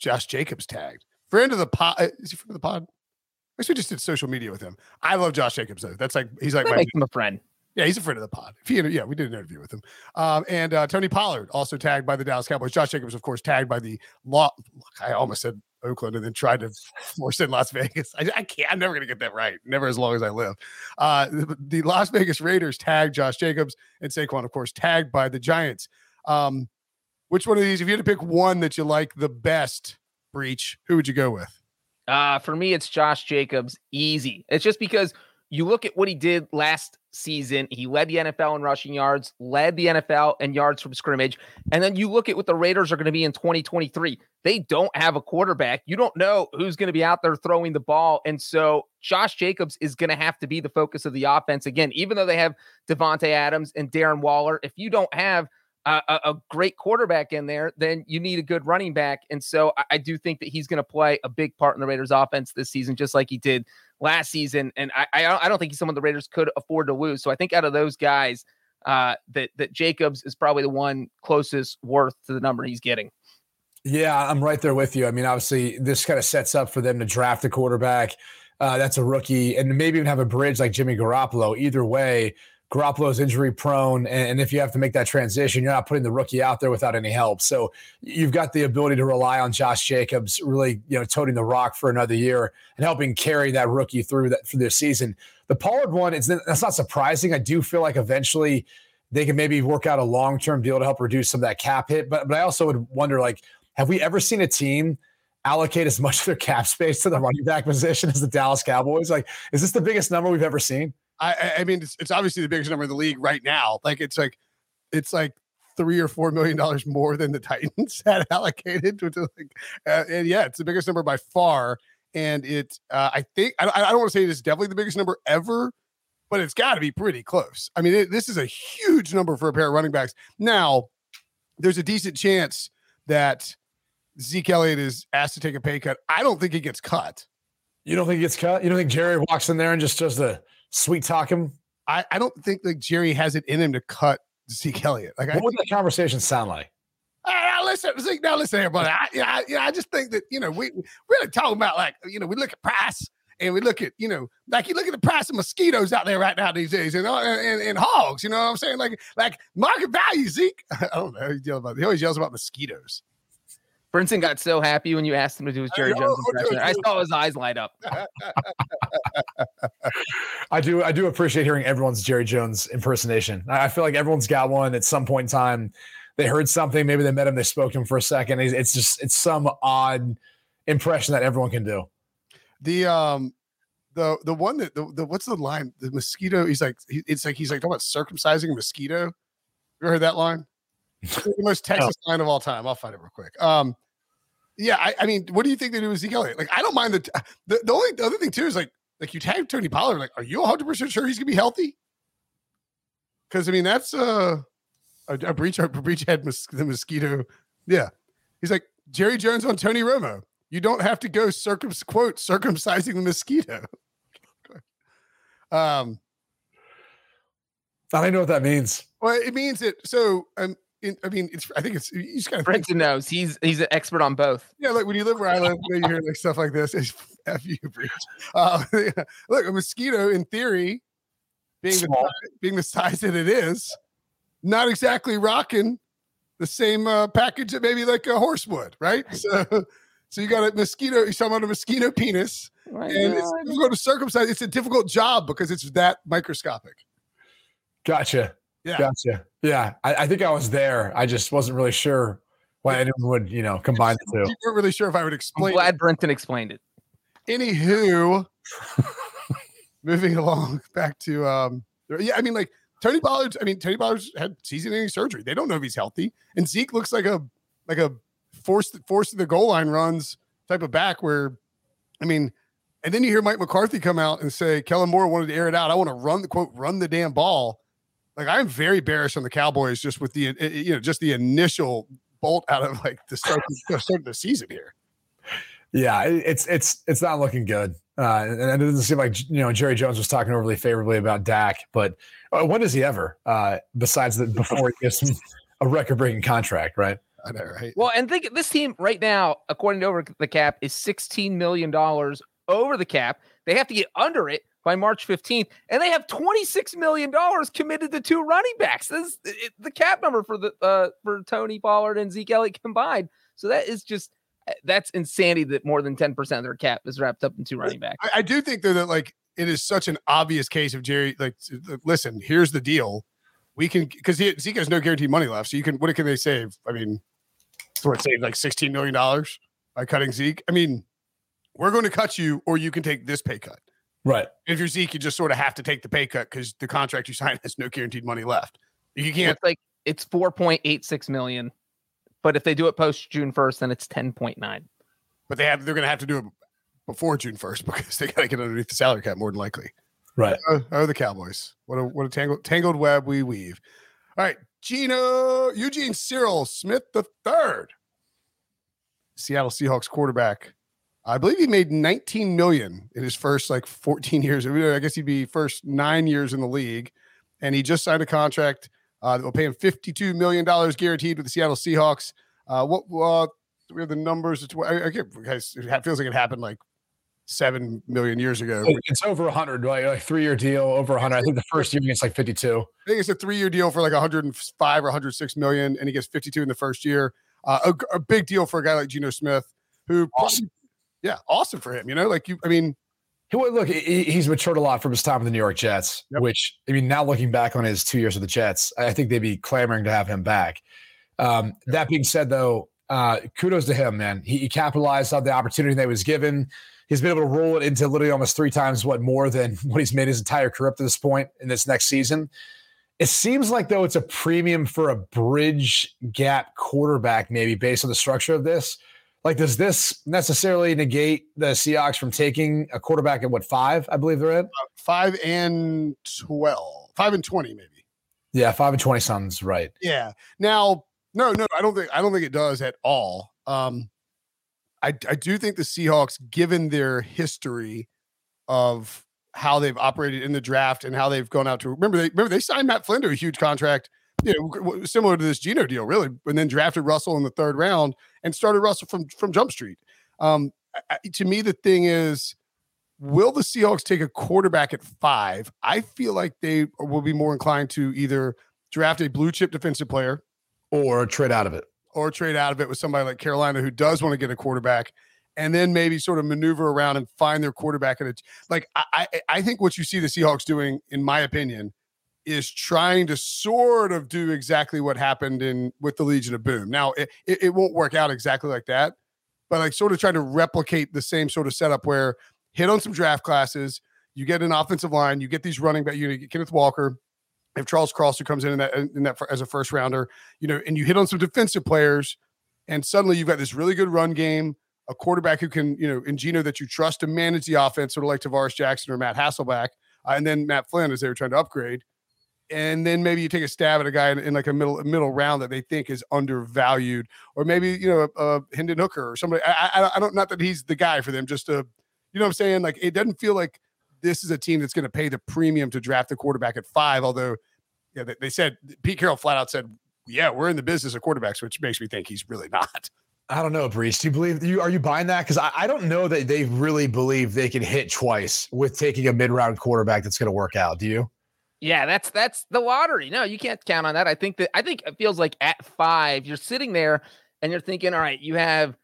Josh Jacobs tagged. Friend of the pod. Is he friend of the pod? I guess we just did social media with him. I love Josh Jacobs, though. That's like, he's like, make him a friend. Yeah, he's a friend of the pod. We did an interview with him. And Tony Pollard also tagged by the Dallas Cowboys. Josh Jacobs, of course, tagged by the law. I almost said Oakland and then tried to force in Las Vegas. I can't. I'm never going to get that right. Never as long as I live. The Las Vegas Raiders tagged Josh Jacobs and Saquon, of course, tagged by the Giants. Which one of these, if you had to pick one that you like the best, Breach, who would you go with? For me, it's Josh Jacobs. Easy. It's just because you look at what he did last season. He led the NFL in rushing yards, led the NFL in yards from scrimmage. And then you look at what the Raiders are going to be in 2023. They don't have a quarterback. You don't know who's going to be out there throwing the ball. And so Josh Jacobs is going to have to be the focus of the offense again, even though they have Devontae Adams and Darren Waller. If you don't have a great quarterback in there, then you need a good running back. And so I do think that he's going to play a big part in the Raiders offense this season, just like he did last season. And I don't think he's someone the Raiders could afford to lose. So I think out of those guys, that Jacobs is probably the one closest worth to the number he's getting. Yeah, I'm right there with you. I mean, obviously this kind of sets up for them to draft a quarterback. That's a rookie, and maybe even have a bridge like Jimmy Garoppolo. Either way, Garoppolo's injury prone, and if you have to make that transition, you're not putting the rookie out there without any help. So you've got the ability to rely on Josh Jacobs really, toting the rock for another year and helping carry that rookie through that for their season. The Pollard one, that's not surprising. I do feel like eventually they can maybe work out a long-term deal to help reduce some of that cap hit. But I also would wonder, like, have we ever seen a team allocate as much of their cap space to the running back position as the Dallas Cowboys? Like, is this the biggest number we've ever seen? I mean, it's obviously the biggest number in the league right now. Like, it's like $3 or $4 million more than the Titans had allocated. It's the biggest number by far. And I don't want to say it is definitely the biggest number ever, but it's got to be pretty close. I mean, this is a huge number for a pair of running backs. Now, there's a decent chance that Zeke Elliott is asked to take a pay cut. I don't think he gets cut. You don't think he gets cut? You don't think Jerry walks in there and just does the sweet talk him? I don't think like Jerry has it in him to cut Zeke Elliott. Like, what would that conversation sound like? Listen here, buddy. I just think that we really talking about we look at price and we look at you look at the price of mosquitoes out there right now these days and hogs. You know what I'm saying? Like market value, Zeke. I don't know. He always yells about mosquitoes. Brinson got so happy when you asked him to do his Jerry Jones impression. I saw his eyes light up. I do appreciate hearing everyone's Jerry Jones impersonation. I feel like everyone's got one at some point in time. They heard something, maybe they met him, they spoke to him for a second. It's some odd impression that everyone can do. The one that what's the line? The mosquito. He's like talking about circumcising a mosquito. You ever heard that line? The most Texas line of all time. I'll find it real quick. Yeah, I mean, what do you think they do with Zeke Elliott? Like, I don't mind the only other thing too is like you tag Tony Pollard. Like, are you 100% sure he's gonna be healthy? Because I mean, that's a breach. A breach had the mosquito. Yeah, he's like Jerry Jones on Tony Romo. You don't have to go circumcising the mosquito. I don't know what that means. Well, it means that. So you just gotta. Brenton knows he's an expert on both. Yeah, like when you live where I live, you hear like stuff like this. It's F you, Breach. Yeah. Look, a mosquito in theory, being the size that it is, not exactly rocking the same package that maybe like a horse would, right? So you got a mosquito. You're talking about a mosquito penis, right, and you go to circumcise. It's a difficult job because it's that microscopic. Gotcha. Yeah. Gotcha. Yeah. I think I was there. I just wasn't really sure why anyone would, combine the two. You weren't really sure if I would explain. I'm glad it. Brenton explained it. Anywho, moving along back to, Tony Pollard, I mean, Tony Pollard's had season-ending surgery. They don't know if he's healthy. And Zeke looks like a force to the goal line runs type of back where, I mean, and then you hear Mike McCarthy come out and say, Kellen Moore wanted to air it out. I want to run the damn ball. Like, I'm very bearish on the Cowboys just with the, you know, just the initial bolt out of like the start of the season here. Yeah, it's not looking good. And it doesn't seem like, you know, Jerry Jones was talking overly favorably about Dak, but when does he ever, besides that, before he gets a record-breaking contract, right? I know, right? Well, and think this team right now, according to Over the Cap, is $16 million over the cap. They have to get under it by March 15th, and they have $26 million committed to two running backs. This is the cap number for Tony Pollard and Zeke Elliott combined. So that is just... That's insanity that more than 10% of their cap is wrapped up in two running backs. I do think though that like it is such an obvious case of Jerry. Like, listen, here's the deal: we can, because Zeke has no guaranteed money left, so you can. What can they save? I mean, sort of save like $16 million by cutting Zeke. I mean, we're going to cut you, or you can take this pay cut. Right. If you're Zeke, you just sort of have to take the pay cut because the contract you signed has no guaranteed money left. You can't. It's like it's $4.86 million. But if they do it post June 1st, then it's 10.9. But they're going to have to do it before June 1st because they got to get underneath the salary cap more than likely. Right. Oh, the Cowboys. What a tangled web we weave. All right. Eugene Cyril Smith III, Seattle Seahawks quarterback. I believe he made $19 million in his first like 14 years. I guess he'd be first 9 years in the league. And he just signed a contract that will pay him $52 million guaranteed with the Seattle Seahawks. We have the numbers. It feels like it happened like 7 million years ago. It's over 100, right? Like three-year deal, over 100. I think the first year it's like 52. I think it's a three-year deal for like 105 or 106 million, and he gets 52 in the first year. A big deal for a guy like Geno Smith, who awesome. Yeah, awesome for him. You know, like you, I mean. Look, he's matured a lot from his time with the New York Jets, yep. Which, I mean, now looking back on his 2 years with the Jets, I think they'd be clamoring to have him back. That being said, though, kudos to him, man. He capitalized on the opportunity that was given. He's been able to roll it into literally almost three times more than what he's made his entire career up to this point in this next season. It seems like, though, it's a premium for a bridge gap quarterback, maybe, based on the structure of this. Like, does this necessarily negate the Seahawks from taking a quarterback at what, 5? I believe they're at 5 and 12, 5 and 20, maybe. Yeah, 5 and 20 sounds right. Yeah. Now, no, I don't think it does at all. I do think the Seahawks, given their history of how they've operated in the draft and how they've gone out to remember they signed Matt Flynn to a huge contract. You know, similar to this Geno deal, really, and then drafted Russell in the third round and started Russell from Jump Street. To me, the thing is, will the Seahawks take a quarterback at 5? I feel like they will be more inclined to either draft a blue chip defensive player or trade out of it with somebody like Carolina who does want to get a quarterback, and then maybe sort of maneuver around and find their quarterback at a like. I think what you see the Seahawks doing, in my opinion, is trying to sort of do exactly what happened with the Legion of Boom. Now, it won't work out exactly like that, but like sort of trying to replicate the same sort of setup where hit on some draft classes, you get an offensive line, you get these running back, you get Kenneth Walker, if Charles Cross, who comes in that as a first rounder, you know, and you hit on some defensive players, and suddenly you've got this really good run game, a quarterback who can, you know, in Geno that you trust to manage the offense, sort of like Tavares Jackson or Matt Hasselbeck, and then Matt Flynn as they were trying to upgrade. And then maybe you take a stab at a guy in like a middle round that they think is undervalued, or maybe, you know, a Hendon Hooker or somebody. I don't, not that he's the guy for them, just a, you know what I'm saying? Like, it doesn't feel like this is a team that's going to pay the premium to draft the quarterback at 5. Although, yeah, they said Pete Carroll flat out said, yeah, we're in the business of quarterbacks, which makes me think he's really not. I don't know, Brees. Do you believe are you buying that? Because I don't know that they really believe they can hit twice with taking a mid round quarterback that's going to work out. Do you? Yeah, that's the lottery. No, you can't count on that. I think it feels like at 5, you're sitting there and you're thinking, all right, you have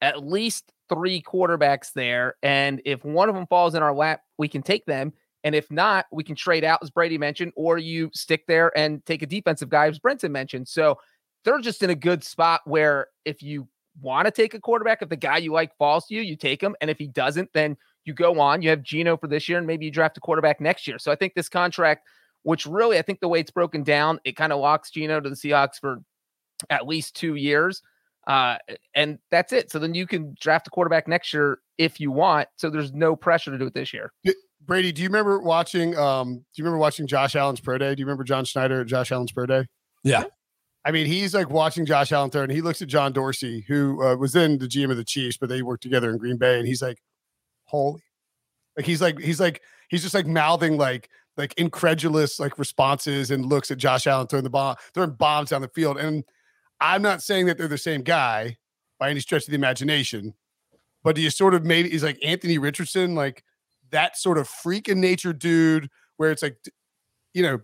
at least 3 quarterbacks there. And if one of them falls in our lap, we can take them. And if not, we can trade out, as Brady mentioned, or you stick there and take a defensive guy, as Brenton mentioned. So they're just in a good spot where if you want to take a quarterback, if the guy you like falls to you, you take him. And if he doesn't, then you go on. You have Geno for this year, and maybe you draft a quarterback next year. So I think this contract which really, I think the way it's broken down, it kind of locks Geno to the Seahawks for at least 2 years. And that's it. So then you can draft a quarterback next year if you want. So there's no pressure to do it this year. Brady, do you remember watching? Do you remember watching Josh Allen's pro day? Do you remember John Schneider at Josh Allen's pro day? Yeah. I mean, he's like watching Josh Allen throw, and he looks at John Dorsey, who was then the GM of the Chiefs, but they worked together in Green Bay. And he's like, holy, like, he's just like mouthing like incredulous, like responses, and looks at Josh Allen throwing bombs down the field. And I'm not saying that they're the same guy by any stretch of the imagination, but do you sort of maybe is like Anthony Richardson, like that sort of freak in nature dude, where it's like, you know,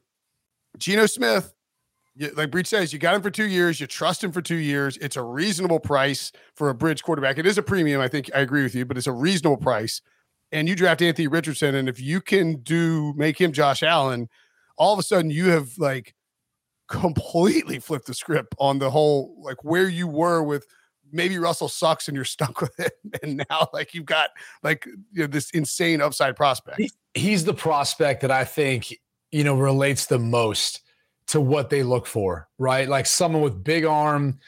Geno Smith, like Breach says, you got him for 2 years, you trust him for 2 years. It's a reasonable price for a bridge quarterback. It is a premium. I think I agree with you, but it's a reasonable price. And you draft Anthony Richardson. And if you can make him Josh Allen, all of a sudden you have like completely flipped the script on the whole, like where you were with maybe Russell sucks and you're stuck with it. And now like you've got like, you know, this insane upside prospect. He's the prospect that I think, you know, relates the most to what they look for, right? Like someone with big arm,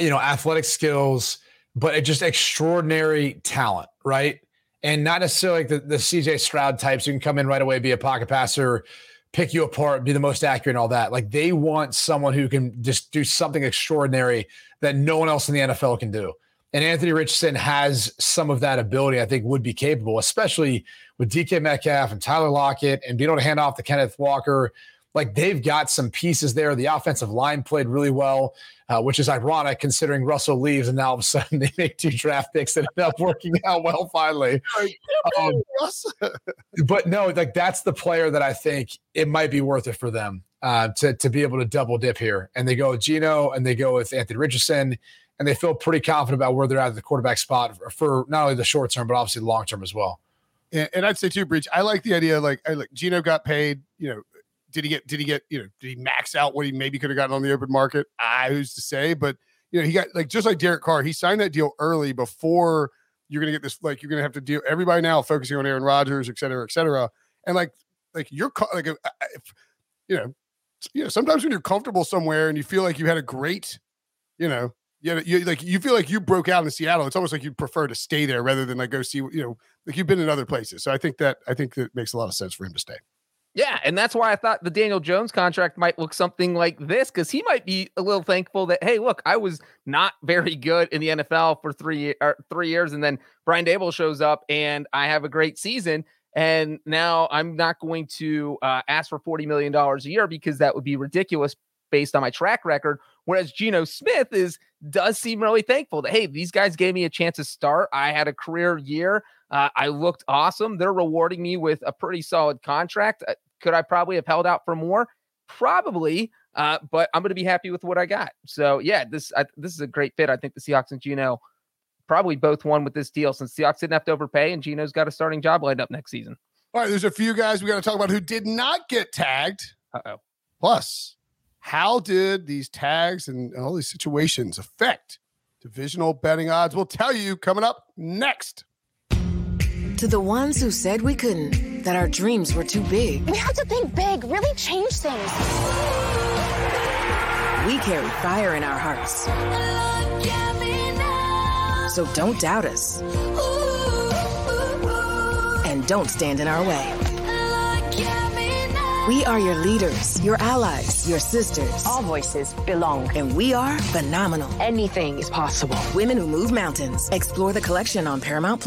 you know, athletic skills, but just extraordinary talent, right? And not necessarily like the CJ Stroud types who can come in right away, be a pocket passer, pick you apart, be the most accurate and all that. Like they want someone who can just do something extraordinary that no one else in the NFL can do. And Anthony Richardson has some of that ability, I think would be capable, especially with DK Metcalf and Tyler Lockett and being able to hand off to Kenneth Walker. Like they've got some pieces there. The offensive line played really well, which is ironic considering Russell leaves and now all of a sudden they make two draft picks that end up working out well finally. But no, like that's the player that I think it might be worth it for them to be able to double dip here. And they go with Geno and they go with Anthony Richardson and they feel pretty confident about where they're at the quarterback spot for not only the short term, but obviously the long term as well. And I'd say too, Breach, I like the idea, like Geno got paid, you know, did he max out what he maybe could have gotten on the open market? Who's to say? But, you know, he got like, just like Derek Carr, he signed that deal early before you're going to get this, like, you're going to have to deal everybody now focusing on Aaron Rodgers, et cetera, et cetera. And like you're like, if, you know, sometimes when you're comfortable somewhere and you feel like you had a great, you know, you feel like you broke out in Seattle. It's almost like you prefer to stay there rather than like go see, you know, like you've been in other places. So I think that makes a lot of sense for him to stay. Yeah, and that's why I thought the Daniel Jones contract might look something like this, because he might be a little thankful that, hey, look, I was not very good in the NFL for three years, and then Brian Daboll shows up, and I have a great season, and now I'm not going to ask for $40 million a year because that would be ridiculous based on my track record, whereas Geno Smith does seem really thankful that, hey, these guys gave me a chance to start. I had a career year. I looked awesome. They're rewarding me with a pretty solid contract. Could I probably have held out for more? Probably, but I'm going to be happy with what I got. So, yeah, this is a great fit. I think the Seahawks and Geno probably both won with this deal since Seahawks didn't have to overpay and Geno's got a starting job lined up next season. All right, there's a few guys we got to talk about who did not get tagged. Uh-oh. Plus, how did these tags and all these situations affect divisional betting odds? We'll tell you coming up next. To the ones who said we couldn't, that our dreams were too big. We had to think big, really change things. We carry fire in our hearts. So don't doubt us. And don't stand in our way. We are your leaders, your allies, your sisters. Our voices belong. And we are phenomenal. Anything is possible. Women who move mountains. Explore the collection on Paramount+.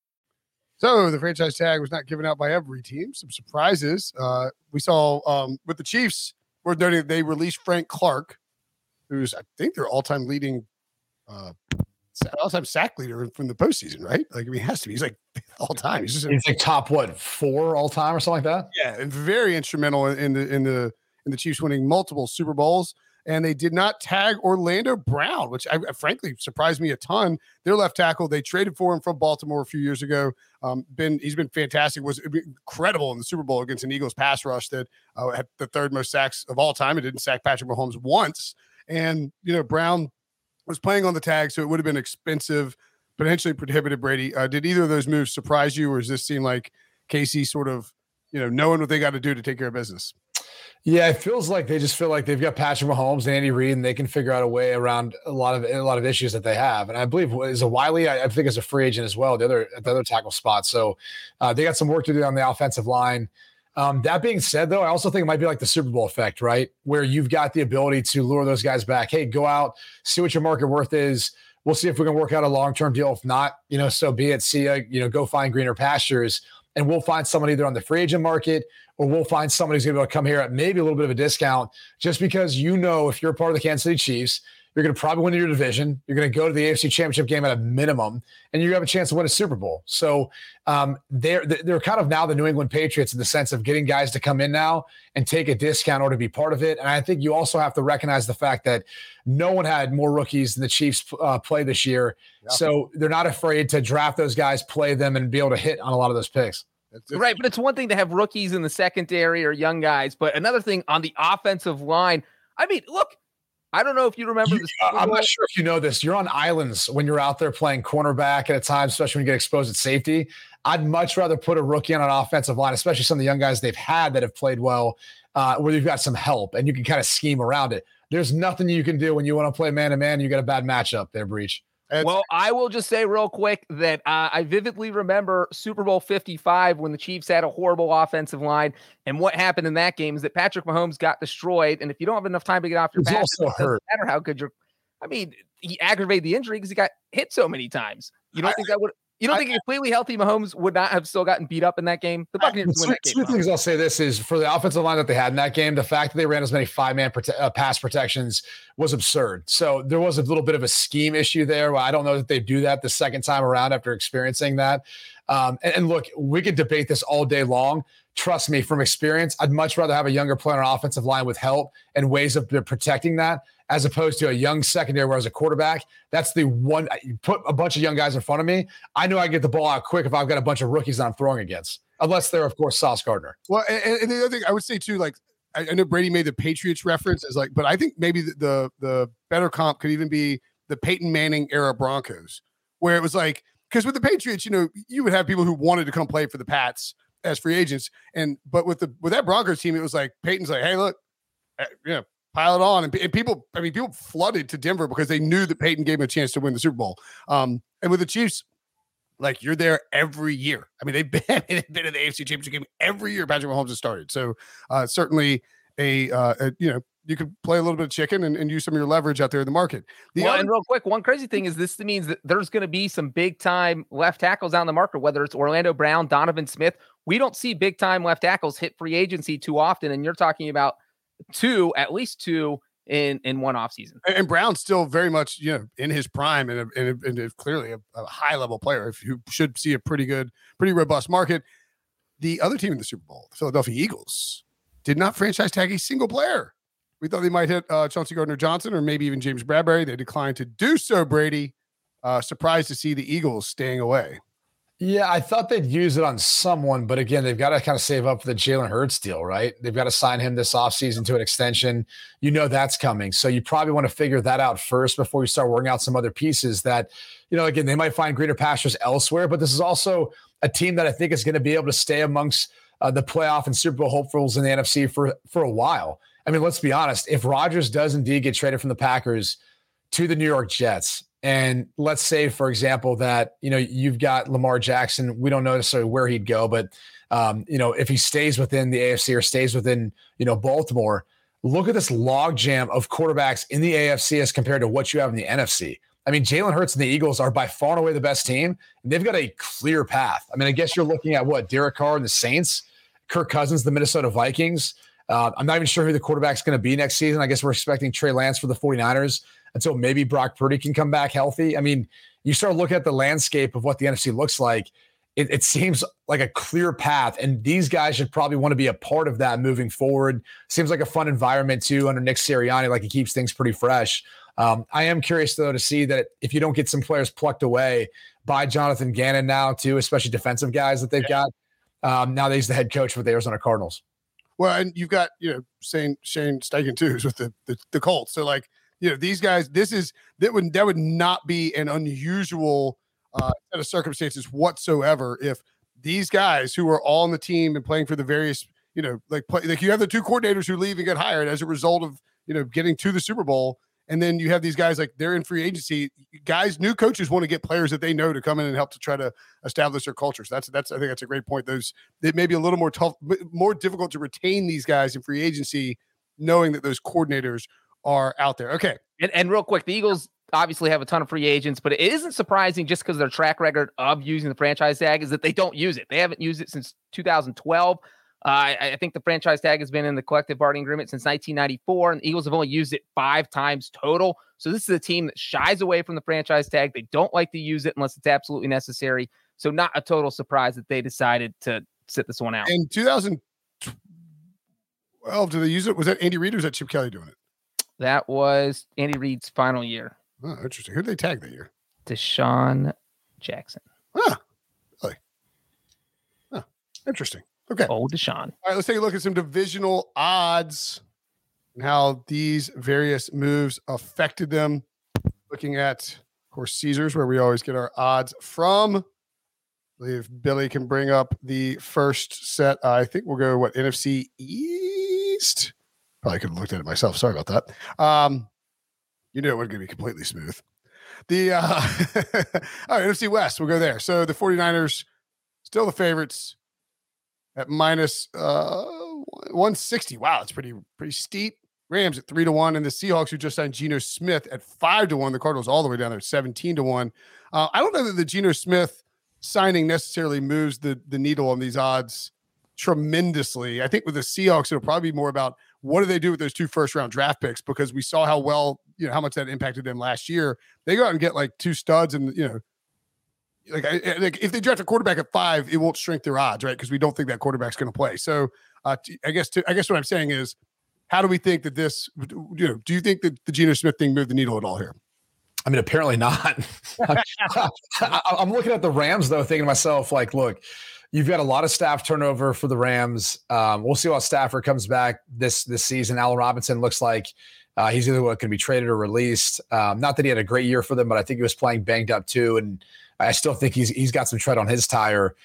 So the franchise tag was not given out by every team. Some surprises. We saw with the Chiefs, worth noting, they released Frank Clark, who's, I think, their all-time leading, all-time sack leader from the postseason, right? Like, I mean, he has to be. He's like all-time. He's like top, what, four all-time or something like that? Yeah, and very instrumental in the Chiefs winning multiple Super Bowls. And they did not tag Orlando Brown, which frankly surprised me a ton. Their left tackle, they traded for him from Baltimore a few years ago. He's been fantastic, was incredible in the Super Bowl against an Eagles pass rush that had the third most sacks of all time. It didn't sack Patrick Mahomes once. And, you know, Brown was playing on the tag, so it would have been expensive, potentially prohibited Brady. Did either of those moves surprise you, or does this seem like Casey sort of, you know, knowing what they got to do to take care of business? Yeah, it feels like they just feel like they've got Patrick Mahomes, Andy Reid, and they can figure out a way around a lot of issues that they have. And I believe is a Wiley, I think, is a free agent as well, at the other tackle spot. So they got some work to do on the offensive line. That being said, though, I also think it might be like the Super Bowl effect, right? Where you've got the ability to lure those guys back. Hey, go out, see what your market worth is. We'll see if we can work out a long-term deal. If not, you know, so be it. See, you know, go find greener pastures. And we'll find someone either on the free agent market, or we'll find somebody who's going to be able to come here at maybe a little bit of a discount, just because, you know, if you're a part of the Kansas City Chiefs, you're going to probably win your division. You're going to go to the AFC Championship game at a minimum, and you have a chance to win a Super Bowl. So they're kind of now the New England Patriots in the sense of getting guys to come in now and take a discount or to be part of it. And I think you also have to recognize the fact that no one had more rookies than the Chiefs play this year. Yeah. So they're not afraid to draft those guys, play them, and be able to hit on a lot of those picks. Right, but it's one thing to have rookies in the secondary or young guys, but another thing on the offensive line. I mean, look, I don't know if you remember this. I'm not sure if you know this. You're on islands when you're out there playing cornerback at a time, especially when you get exposed at safety. I'd much rather put a rookie on an offensive line, especially some of the young guys they've had that have played well, where you've got some help and you can kind of scheme around it. There's nothing you can do when you want to play man-to-man. You got a bad matchup there, Breach. Well, I will just say real quick that I vividly remember Super Bowl 55 when the Chiefs had a horrible offensive line. And what happened in that game is that Patrick Mahomes got destroyed. And if you don't have enough time to get off your back, it doesn't matter how good you're. I mean, he aggravated the injury because he got hit so many times. You don't think a completely healthy Mahomes would not have still gotten beat up in that game? The Buccaneers win that game. Two things I'll say this is for the offensive line that they had in that game, the fact that they ran as many five-man pass protections was absurd. So there was a little bit of a scheme issue there. Well, I don't know that they do that the second time around after experiencing that. And look, we could debate this all day long. Trust me, from experience, I'd much rather have a younger player on an offensive line with help and ways of protecting that, as opposed to a young secondary where as a quarterback, that's the one. You put a bunch of young guys in front of me, I know I get the ball out quick if I've got a bunch of rookies that I'm throwing against, unless they're, of course, Sauce Gardner. Well, and the other thing I would say, too, like, I know Brady made the Patriots reference as like, but I think maybe the better comp could even be the Peyton Manning era Broncos, where it was like, because with the Patriots, you know, you would have people who wanted to come play for the Pats as free agents. But with that Broncos team, it was like, Peyton's like, hey, look, you know, pile it on. And people, I mean, people flooded to Denver because they knew that Peyton gave him a chance to win the Super Bowl. And with the Chiefs, like, you're there every year. I mean, they've been in the AFC Championship game every year Patrick Mahomes has started. So certainly you know, you could play a little bit of chicken and use some of your leverage out there in the market. And real quick, one crazy thing is this means that there's going to be some big-time left tackles on the market, whether it's Orlando Brown, Donovan Smith. We don't see big-time left tackles hit free agency too often, and you're talking about at least two in one offseason. And Brown's still very much, you know, in his prime and clearly a high-level player who should see a pretty robust market. The other team in the Super Bowl, the Philadelphia Eagles, did not franchise tag a single player. We thought they might hit Chauncey Gardner-Johnson or maybe even James Bradberry. They declined to do so, Brady. Surprised to see the Eagles staying away. Yeah, I thought they'd use it on someone, but again, they've got to kind of save up for the Jalen Hurts deal, right? They've got to sign him this offseason to an extension. You know that's coming. So you probably want to figure that out first before you start working out some other pieces that, you know, again, they might find greener pastures elsewhere, but this is also a team that I think is going to be able to stay amongst the playoff and Super Bowl hopefuls in the NFC for a while. I mean, let's be honest. If Rodgers does indeed get traded from the Packers to the New York Jets, and let's say, for example, that, you know, you've got Lamar Jackson. We don't know necessarily where he'd go, but, you know, if he stays within the AFC or stays within, you know, Baltimore, look at this logjam of quarterbacks in the AFC as compared to what you have in the NFC. I mean, Jalen Hurts and the Eagles are by far and away the best team, and they've got a clear path. I mean, I guess you're looking at what, Derek Carr and the Saints, Kirk Cousins, the Minnesota Vikings. I'm not even sure who the quarterback's going to be next season. I guess we're expecting Trey Lance for the 49ers until maybe Brock Purdy can come back healthy. I mean, you start looking at the landscape of what the NFC looks like. It seems like a clear path, and these guys should probably want to be a part of that moving forward. Seems like a fun environment, too, under Nick Sirianni, like he keeps things pretty fresh. I am curious, though, to see that if you don't get some players plucked away by Jonathan Gannon now, too, especially defensive guys that they've got. Now that he's the head coach for the Arizona Cardinals. Well, and you've got, you know, Shane Steichen, too, who's with the Colts. So, like, you know, these guys, that would not be an unusual set of circumstances whatsoever if these guys who are all on the team and playing for the various, you know, like you have the two coordinators who leave and get hired as a result of, you know, getting to the Super Bowl. And then you have these guys, like, they're in free agency. Guys, new coaches want to get players that they know to come in and help to try to establish their cultures. I think that's a great point. It may be a little more tough, more difficult to retain these guys in free agency, knowing that those coordinators are out there. Okay. And real quick, the Eagles obviously have a ton of free agents, but it isn't surprising just because their track record of using the franchise tag is that they don't use it. They haven't used it since 2012. I think the franchise tag has been in the collective bargaining agreement since 1994, and the Eagles have only used it 5 times total. So this is a team that shies away from the franchise tag. They don't like to use it unless it's absolutely necessary. So not a total surprise that they decided to sit this one out. In 2012, did they use it? Was that Andy Reid or was that Chip Kelly doing it? That was Andy Reid's final year. Oh, interesting. Who did they tag that year? Deshaun Jackson. Huh. Really? Huh. Interesting. Okay. Old Deshaun. All right, let's take a look at some divisional odds and how these various moves affected them. Looking at, of course, Caesars, where we always get our odds from. I believe Billy can bring up the first set. I think we'll go, NFC East? Probably could have looked at it myself. Sorry about that. You knew it wasn't going to be completely smooth. All right, NFC West, we'll go there. So the 49ers, still the favorites at minus 160. Wow, it's pretty steep. Rams at 3-1, and the Seahawks, who just signed Geno Smith, at 5-1. The Cardinals all the way down there at 17-1. I don't know that the Geno Smith signing necessarily moves the needle on these odds tremendously. I think with the Seahawks, it'll probably be more about what do they do with those 2 first-round draft picks? Because we saw how well, you know, how much that impacted them last year. They go out and get like 2 studs, and, you know, like if they draft a quarterback at 5, it won't shrink their odds, right? Because we don't think that quarterback's going to play. So I guess what I'm saying is, how do we think that this? You know, do you think that the Geno Smith thing moved the needle at all here? I mean, apparently not. I'm looking at the Rams though, thinking to myself, like, look. You've got a lot of staff turnover for the Rams. We'll see how Stafford comes back this season. Allen Robinson looks like he's either going to be traded or released. Not that he had a great year for them, but I think he was playing banged up too, and I still think he's got some tread on his tire.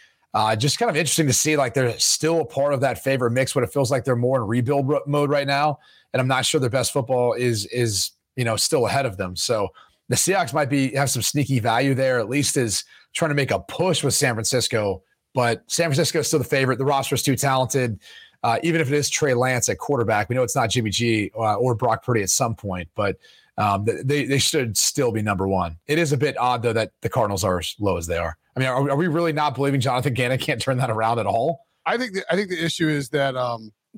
Just kind of interesting to see, like, they're still a part of that favorite mix, but it feels like they're more in rebuild mode right now, and I'm not sure their best football is you know, still ahead of them. So the Seahawks might have some sneaky value there, at least is trying to make a push with San Francisco. But San Francisco is still the favorite. The roster is too talented. Even if it is Trey Lance at quarterback, we know it's not Jimmy G or Brock Purdy at some point, but they should still be number one. It is a bit odd, though, that the Cardinals are as low as they are. I mean, are we really not believing Jonathan Gannon can't turn that around at all? I think the issue is that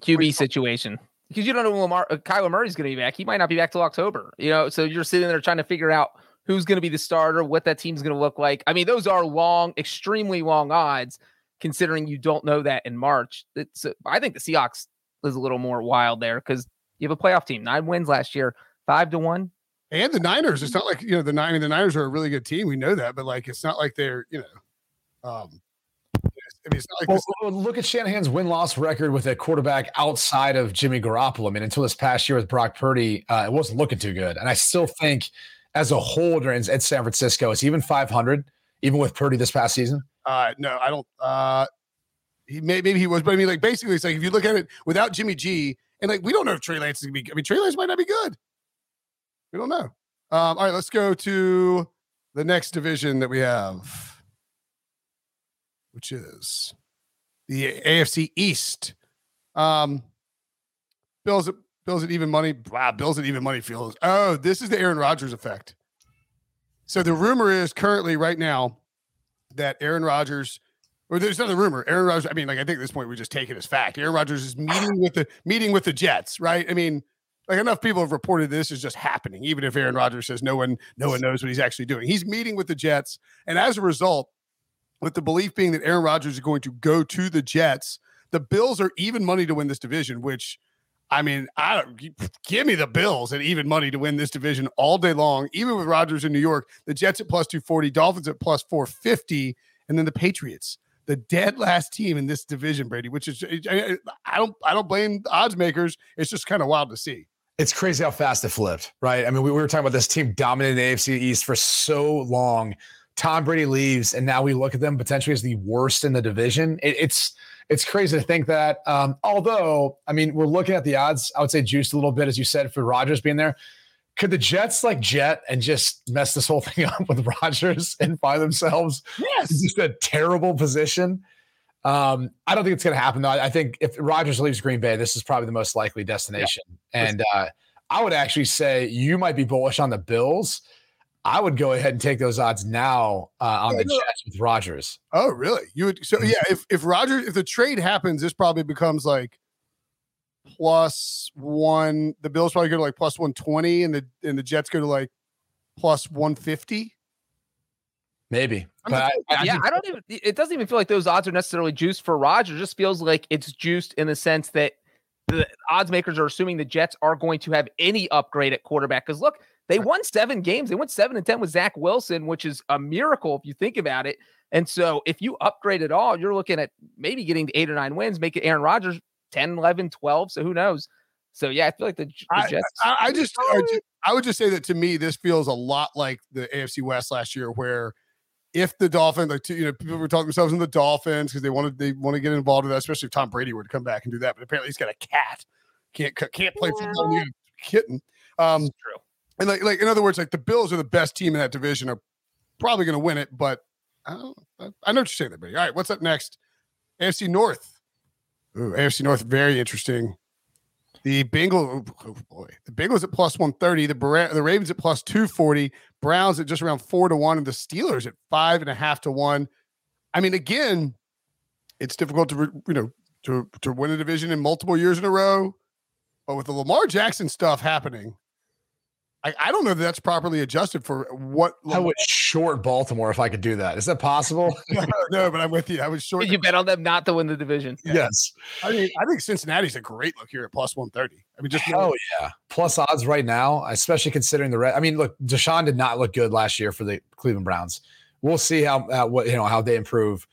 QB situation. Because you don't know when Kyler Murray's going to be back. He might not be back till October. You know, so you're sitting there trying to figure out who's going to be the starter, what that team's going to look like. I mean, those are long, extremely long odds, considering you don't know that in March. I think the Seahawks is a little more wild there because you have a playoff team. 9 wins last year, 5-1. And the Niners, it's not like, you know, the Niners are a really good team. We know that, but, like, it's not like they're, you know, I mean, it's not like look at Shanahan's win-loss record with a quarterback outside of Jimmy Garoppolo. I mean, until this past year with Brock Purdy, it wasn't looking too good. And I still think as a whole at San Francisco, it's even 500, even with Purdy this past season. No, I don't. Maybe he was, but I mean, like, basically it's like, if you look at it without Jimmy G, and like, we don't know if Trey Lance is going to be, I mean, Trey Lance might not be good. We don't know. All right, let's go to the next division that we have, which is the AFC East. Bills at even money. Wow, Bills at even money feels. Oh, this is the Aaron Rodgers effect. So the rumor is currently right now that Aaron Rodgers, or there's another rumor. Aaron Rodgers. I mean, like, I think at this point we just take it as fact. Aaron Rodgers is meeting with the Jets, right? I mean, like, enough people have reported this is just happening, even if Aaron Rodgers says no one knows what he's actually doing. He's meeting with the Jets, and as a result, with the belief being that Aaron Rodgers is going to go to the Jets, the Bills are even money to win this division, which, I mean, give me the Bills and even money to win this division all day long, even with Rodgers in New York. The Jets at plus 240, Dolphins at plus 450, and then the Patriots, the dead last team in this division, Brady, which is, I don't blame the odds makers. It's just kind of wild to see. It's crazy how fast it flipped, right? I mean, we were talking about this team dominating the AFC East for so long. Tom Brady leaves, and now we look at them potentially as the worst in the division. It's crazy to think that. Although, I mean, we're looking at the odds, I would say juiced a little bit, as you said, for Rodgers being there. Could the Jets jet and just mess this whole thing up with Rodgers and find themselves? Yes. It's just a terrible position. I don't think it's going to happen, though. I think if Rodgers leaves Green Bay, this is probably the most likely destination. Yeah. And I would actually say you might be bullish on the Bills. I would go ahead and take those odds now on the Jets with Rodgers. Oh, really? You would? So yeah, if the trade happens, this probably becomes like plus one. The Bills probably go to like plus 120, and the Jets go to like plus 150. Maybe. It doesn't even feel like those odds are necessarily juiced for Rodgers. It just feels like it's juiced in the sense that the odds makers are assuming the Jets are going to have any upgrade at quarterback. Because look, they won 7 games. They went 7-10 with Zach Wilson, which is a miracle if you think about it. And so if you upgrade at all, you're looking at maybe getting to 8 or 9 wins, making Aaron Rodgers 10, 11, 12. So who knows? So yeah, I feel like the Jets. I would just say that to me, this feels a lot like the AFC West last year, where if the Dolphins, like, you know, people were talking themselves in the Dolphins because they want to get involved with that, especially if Tom Brady were to come back and do that. But apparently he's got a cat, can't play football, he's a kitten. That's true. And like, in other words, like, the Bills are the best team in that division, are probably going to win it, but I know what you're saying there, buddy. All right, what's up next? AFC North. Ooh, AFC North, very interesting. The Bengals, the Bengals at plus 130, the Ravens at plus 240, Browns at just around 4-1, and the Steelers at 5.5-1. I mean, again, it's difficult to win a division in multiple years in a row, but with the Lamar Jackson stuff happening, I don't know that that's properly adjusted for what. I would short Baltimore if I could do that. Is that possible? No, but I'm with you. I would short. You bet on them not to win the division. Yeah. Yes. I mean, I think Cincinnati's a great look here at plus 130. I mean, yeah, plus odds right now, especially considering the red. I mean, look, Deshaun did not look good last year for the Cleveland Browns. We'll see how they improve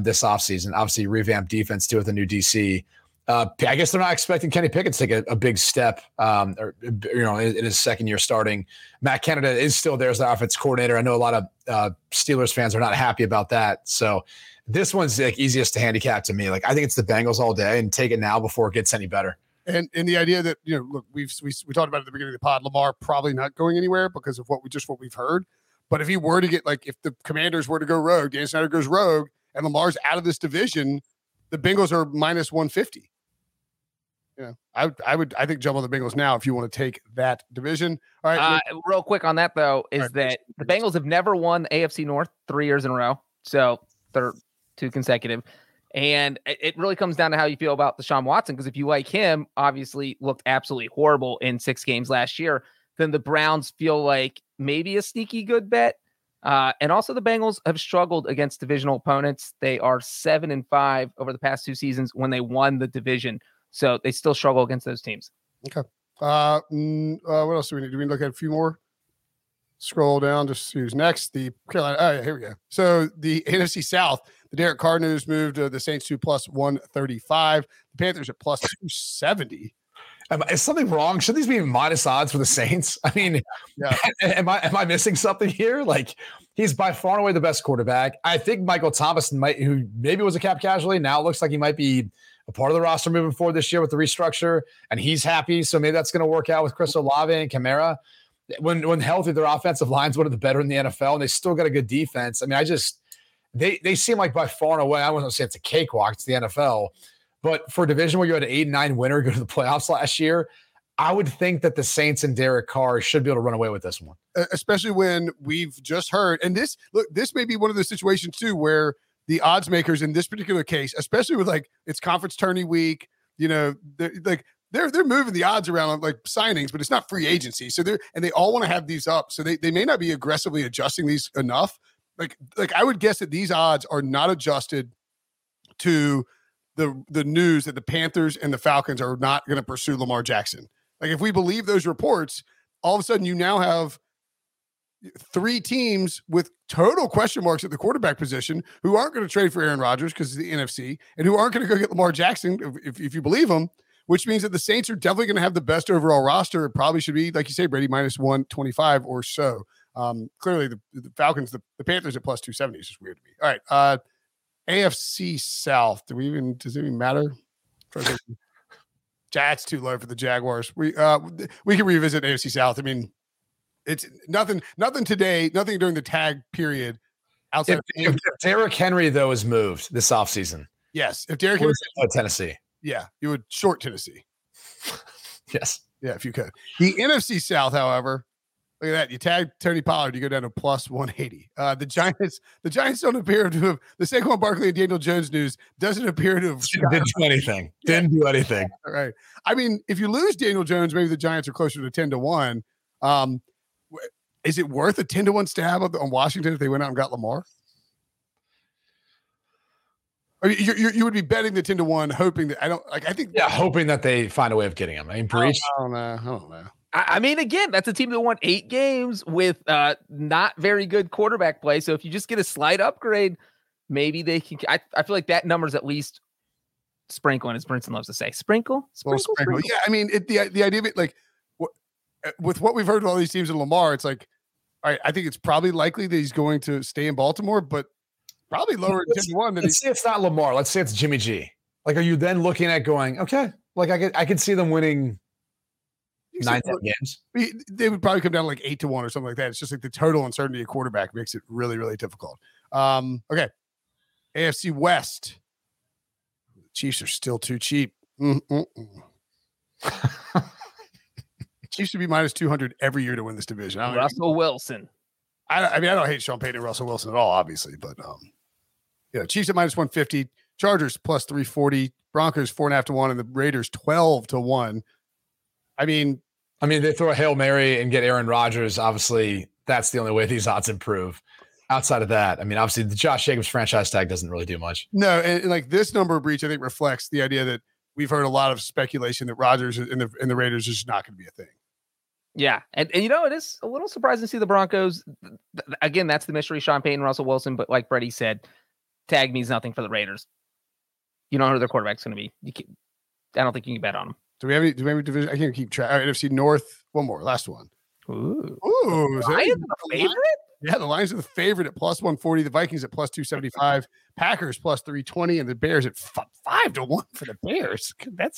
this offseason. Obviously, revamped defense too with a new DC. I guess they're not expecting Kenny Pickett to take a big step in his second year starting. Matt Canada is still there as the offense coordinator. I know a lot of Steelers fans are not happy about that. So this one's like easiest to handicap to me. Like, I think it's the Bengals all day, and take it now before it gets any better. And the idea that, you know, look, we talked about at the beginning of the pod, Lamar probably not going anywhere because of what we've heard. But if he were to get, like, if the Commanders were to go rogue, Dan Snyder goes rogue, and Lamar's out of this division, the Bengals are minus 150. You know, I think jump on the Bengals now if you want to take that division. All right. Real quick on that, though, is that the Bengals have never won AFC North 3 years in a row. So they're 2 consecutive. And it really comes down to how you feel about Deshaun Watson, because if you like him, obviously looked absolutely horrible in 6 games last year, then the Browns feel like maybe a sneaky good bet. And also the Bengals have struggled against divisional opponents. They are 7-5 over the past 2 seasons when they won the division. So they still struggle against those teams. Okay. What else do we need? Do we look at a few more? Scroll down, just who's next. The Carolina. Oh, yeah, here we go. So the NFC South, the Derek Carr news moved the Saints to plus 135. The Panthers at plus 270. Is something wrong? Should these be minus odds for the Saints? I mean, yeah. Am I missing something here? Like, he's by far and away the best quarterback. I think Michael Thomas might, who maybe was a cap casualty, now looks like he might be a part of the roster moving forward this year with the restructure, and he's happy. So maybe that's going to work out with Chris Olave and Kamara. When healthy, their offensive line's one of the better in the NFL, and they still got a good defense. I mean, I just they seem like by far and away. I wasn't going to say it's a cakewalk. It's the NFL. But for a division where you had an 8-9 winner go to the playoffs last year, I would think that the Saints and Derek Carr should be able to run away with this one. Especially when we've just heard, and this may be one of those situations too, where the odds makers in this particular case, especially with like it's conference tourney week, you know, they're moving the odds around on like signings, but it's not free agency. So they all want to have these up. So they may not be aggressively adjusting these enough. Like I would guess that these odds are not adjusted to the news that the Panthers and the Falcons are not going to pursue Lamar Jackson. Like if we believe those reports, all of a sudden you now have three teams with total question marks at the quarterback position who aren't going to trade for Aaron Rodgers because it's the NFC and who aren't going to go get Lamar Jackson if you believe him, which means that the Saints are definitely going to have the best overall roster. It probably should be, like you say, Brady, minus 125 or so. Clearly the Falcons, the Panthers at plus 270 is just weird to me. All right. AFC South. Does it even matter? That's too low for the Jaguars. We can revisit AFC South. I mean, it's nothing today, nothing during the tag period. Outside if Derrick Henry though is moved this offseason. Yes. If Derrick Henry Tennessee. Yeah. You would short Tennessee. Yes. Yeah, if you could. The NFC South, however. Look at that. You tag Tony Pollard, you go down to plus 180. The Giants don't appear to have the Saquon Barkley and Daniel Jones news doesn't appear to have didn't do anything. Yeah. Didn't do anything. All right. I mean, if you lose Daniel Jones, maybe the Giants are closer to 10-1. Is it worth a 10-1 stab on Washington if they went out and got Lamar? I mean, you would be betting the 10-1, hoping that hoping that they find a way of getting him. I mean, Breach. I don't know. I mean, again, that's a team that won 8 games with not very good quarterback play. So if you just get a slight upgrade, maybe they can. I feel like that number's at least sprinkling, as Brinson loves to say. Sprinkle. Yeah, I mean, the idea of it, like, with what we've heard of all these teams in Lamar, it's like, all right, I think it's probably likely that he's going to stay in Baltimore, but probably lower than 10-1. Let's say it's not Lamar. Let's say it's Jimmy G. Like, are you then looking at going, okay, like I could see them winning 9-10 games. They would probably come down to like 8-1 or something like that. It's just like the total uncertainty of quarterback makes it really, really difficult. Okay. AFC West. The Chiefs are still too cheap. Chiefs should be minus 200 every year to win this division. Russell Wilson. I don't hate Sean Payton and Russell Wilson at all, obviously, but Chiefs at minus 150, Chargers plus 340, Broncos 4.5-1, and the Raiders 12-1. I mean, they throw a Hail Mary and get Aaron Rodgers. Obviously, that's the only way these odds improve. Outside of that, I mean, obviously, the Josh Jacobs franchise tag doesn't really do much. No, and like this number breach, I think reflects the idea that we've heard a lot of speculation that Rodgers and the Raiders is not going to be a thing. Yeah, and you know, it is a little surprising to see the Broncos. Again, that's the mystery, Sean Payton, Russell Wilson. But like Brady said, tag means nothing for the Raiders. You don't know who their quarterback's going to be. I don't think you can bet on them. Do we have any division? I can't keep track. All right, NFC North. One more. Last one. Ooh. Is the favorite? Yeah, the Lions are the favorite at plus 140. The Vikings at plus 275. Packers plus 320. And the Bears at 5-1 for the Bears. That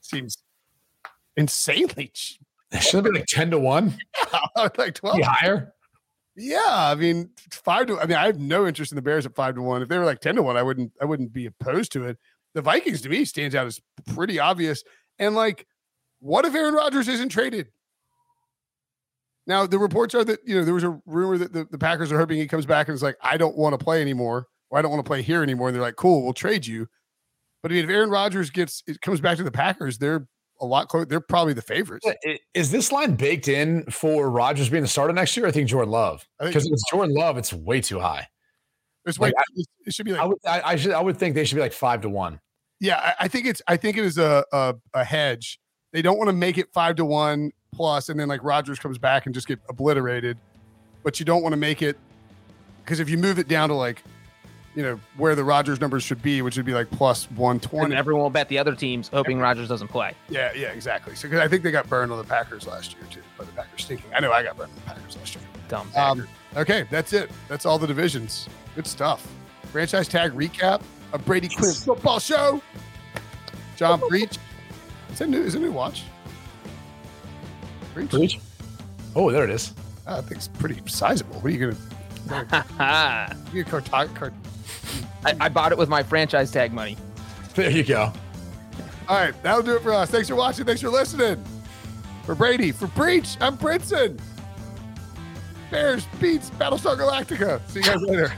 seems insanely cheap. It should be like 10-1. Yeah, like 12. Higher? Yeah, I mean, 5-1. I mean, I have no interest in the Bears at 5-1. If they were like 10-1, I wouldn't be opposed to it. The Vikings, to me, stands out as pretty obvious. And, like, what if Aaron Rodgers isn't traded? Now, the reports are that, you know, there was a rumor that the Packers are hoping he comes back and is like, I don't want to play anymore, or I don't want to play here anymore. And they're like, cool, we'll trade you. But, I mean, if Aaron Rodgers comes back to the Packers, they're a lot closer. They're probably the favorites. Is this line baked in for Rodgers being the starter next year? I think Jordan Love. Because if it's Jordan Love, it's way too high. It should be like I would think they should be like 5-1. Yeah, I think it is a hedge. They don't want to make it 5-1 plus, and then like Rodgers comes back and just get obliterated. but you don't want to make it, because if you move it down to like, you know, where the Rodgers numbers should be, which would be like plus 120. And everyone will bet the other teams hoping Rodgers doesn't play. Yeah, yeah, exactly. So, because I think they got burned on the Packers last year, too, by the Packers stinking. I know I got burned on the Packers last year. Dumb Packers. Okay, that's it. That's all the divisions. Good stuff. Franchise tag recap of Brady Quinn football show. John Breach. Is it new watch? Breach? Oh, there it is. I think it's pretty sizable. What are you going to... I bought it with my franchise tag money. There you go. All right, that'll do it for us. Thanks for watching. Thanks for listening. For Brady, for Breach, I'm Princeton. Bears beats Battlestar Galactica. See you guys later.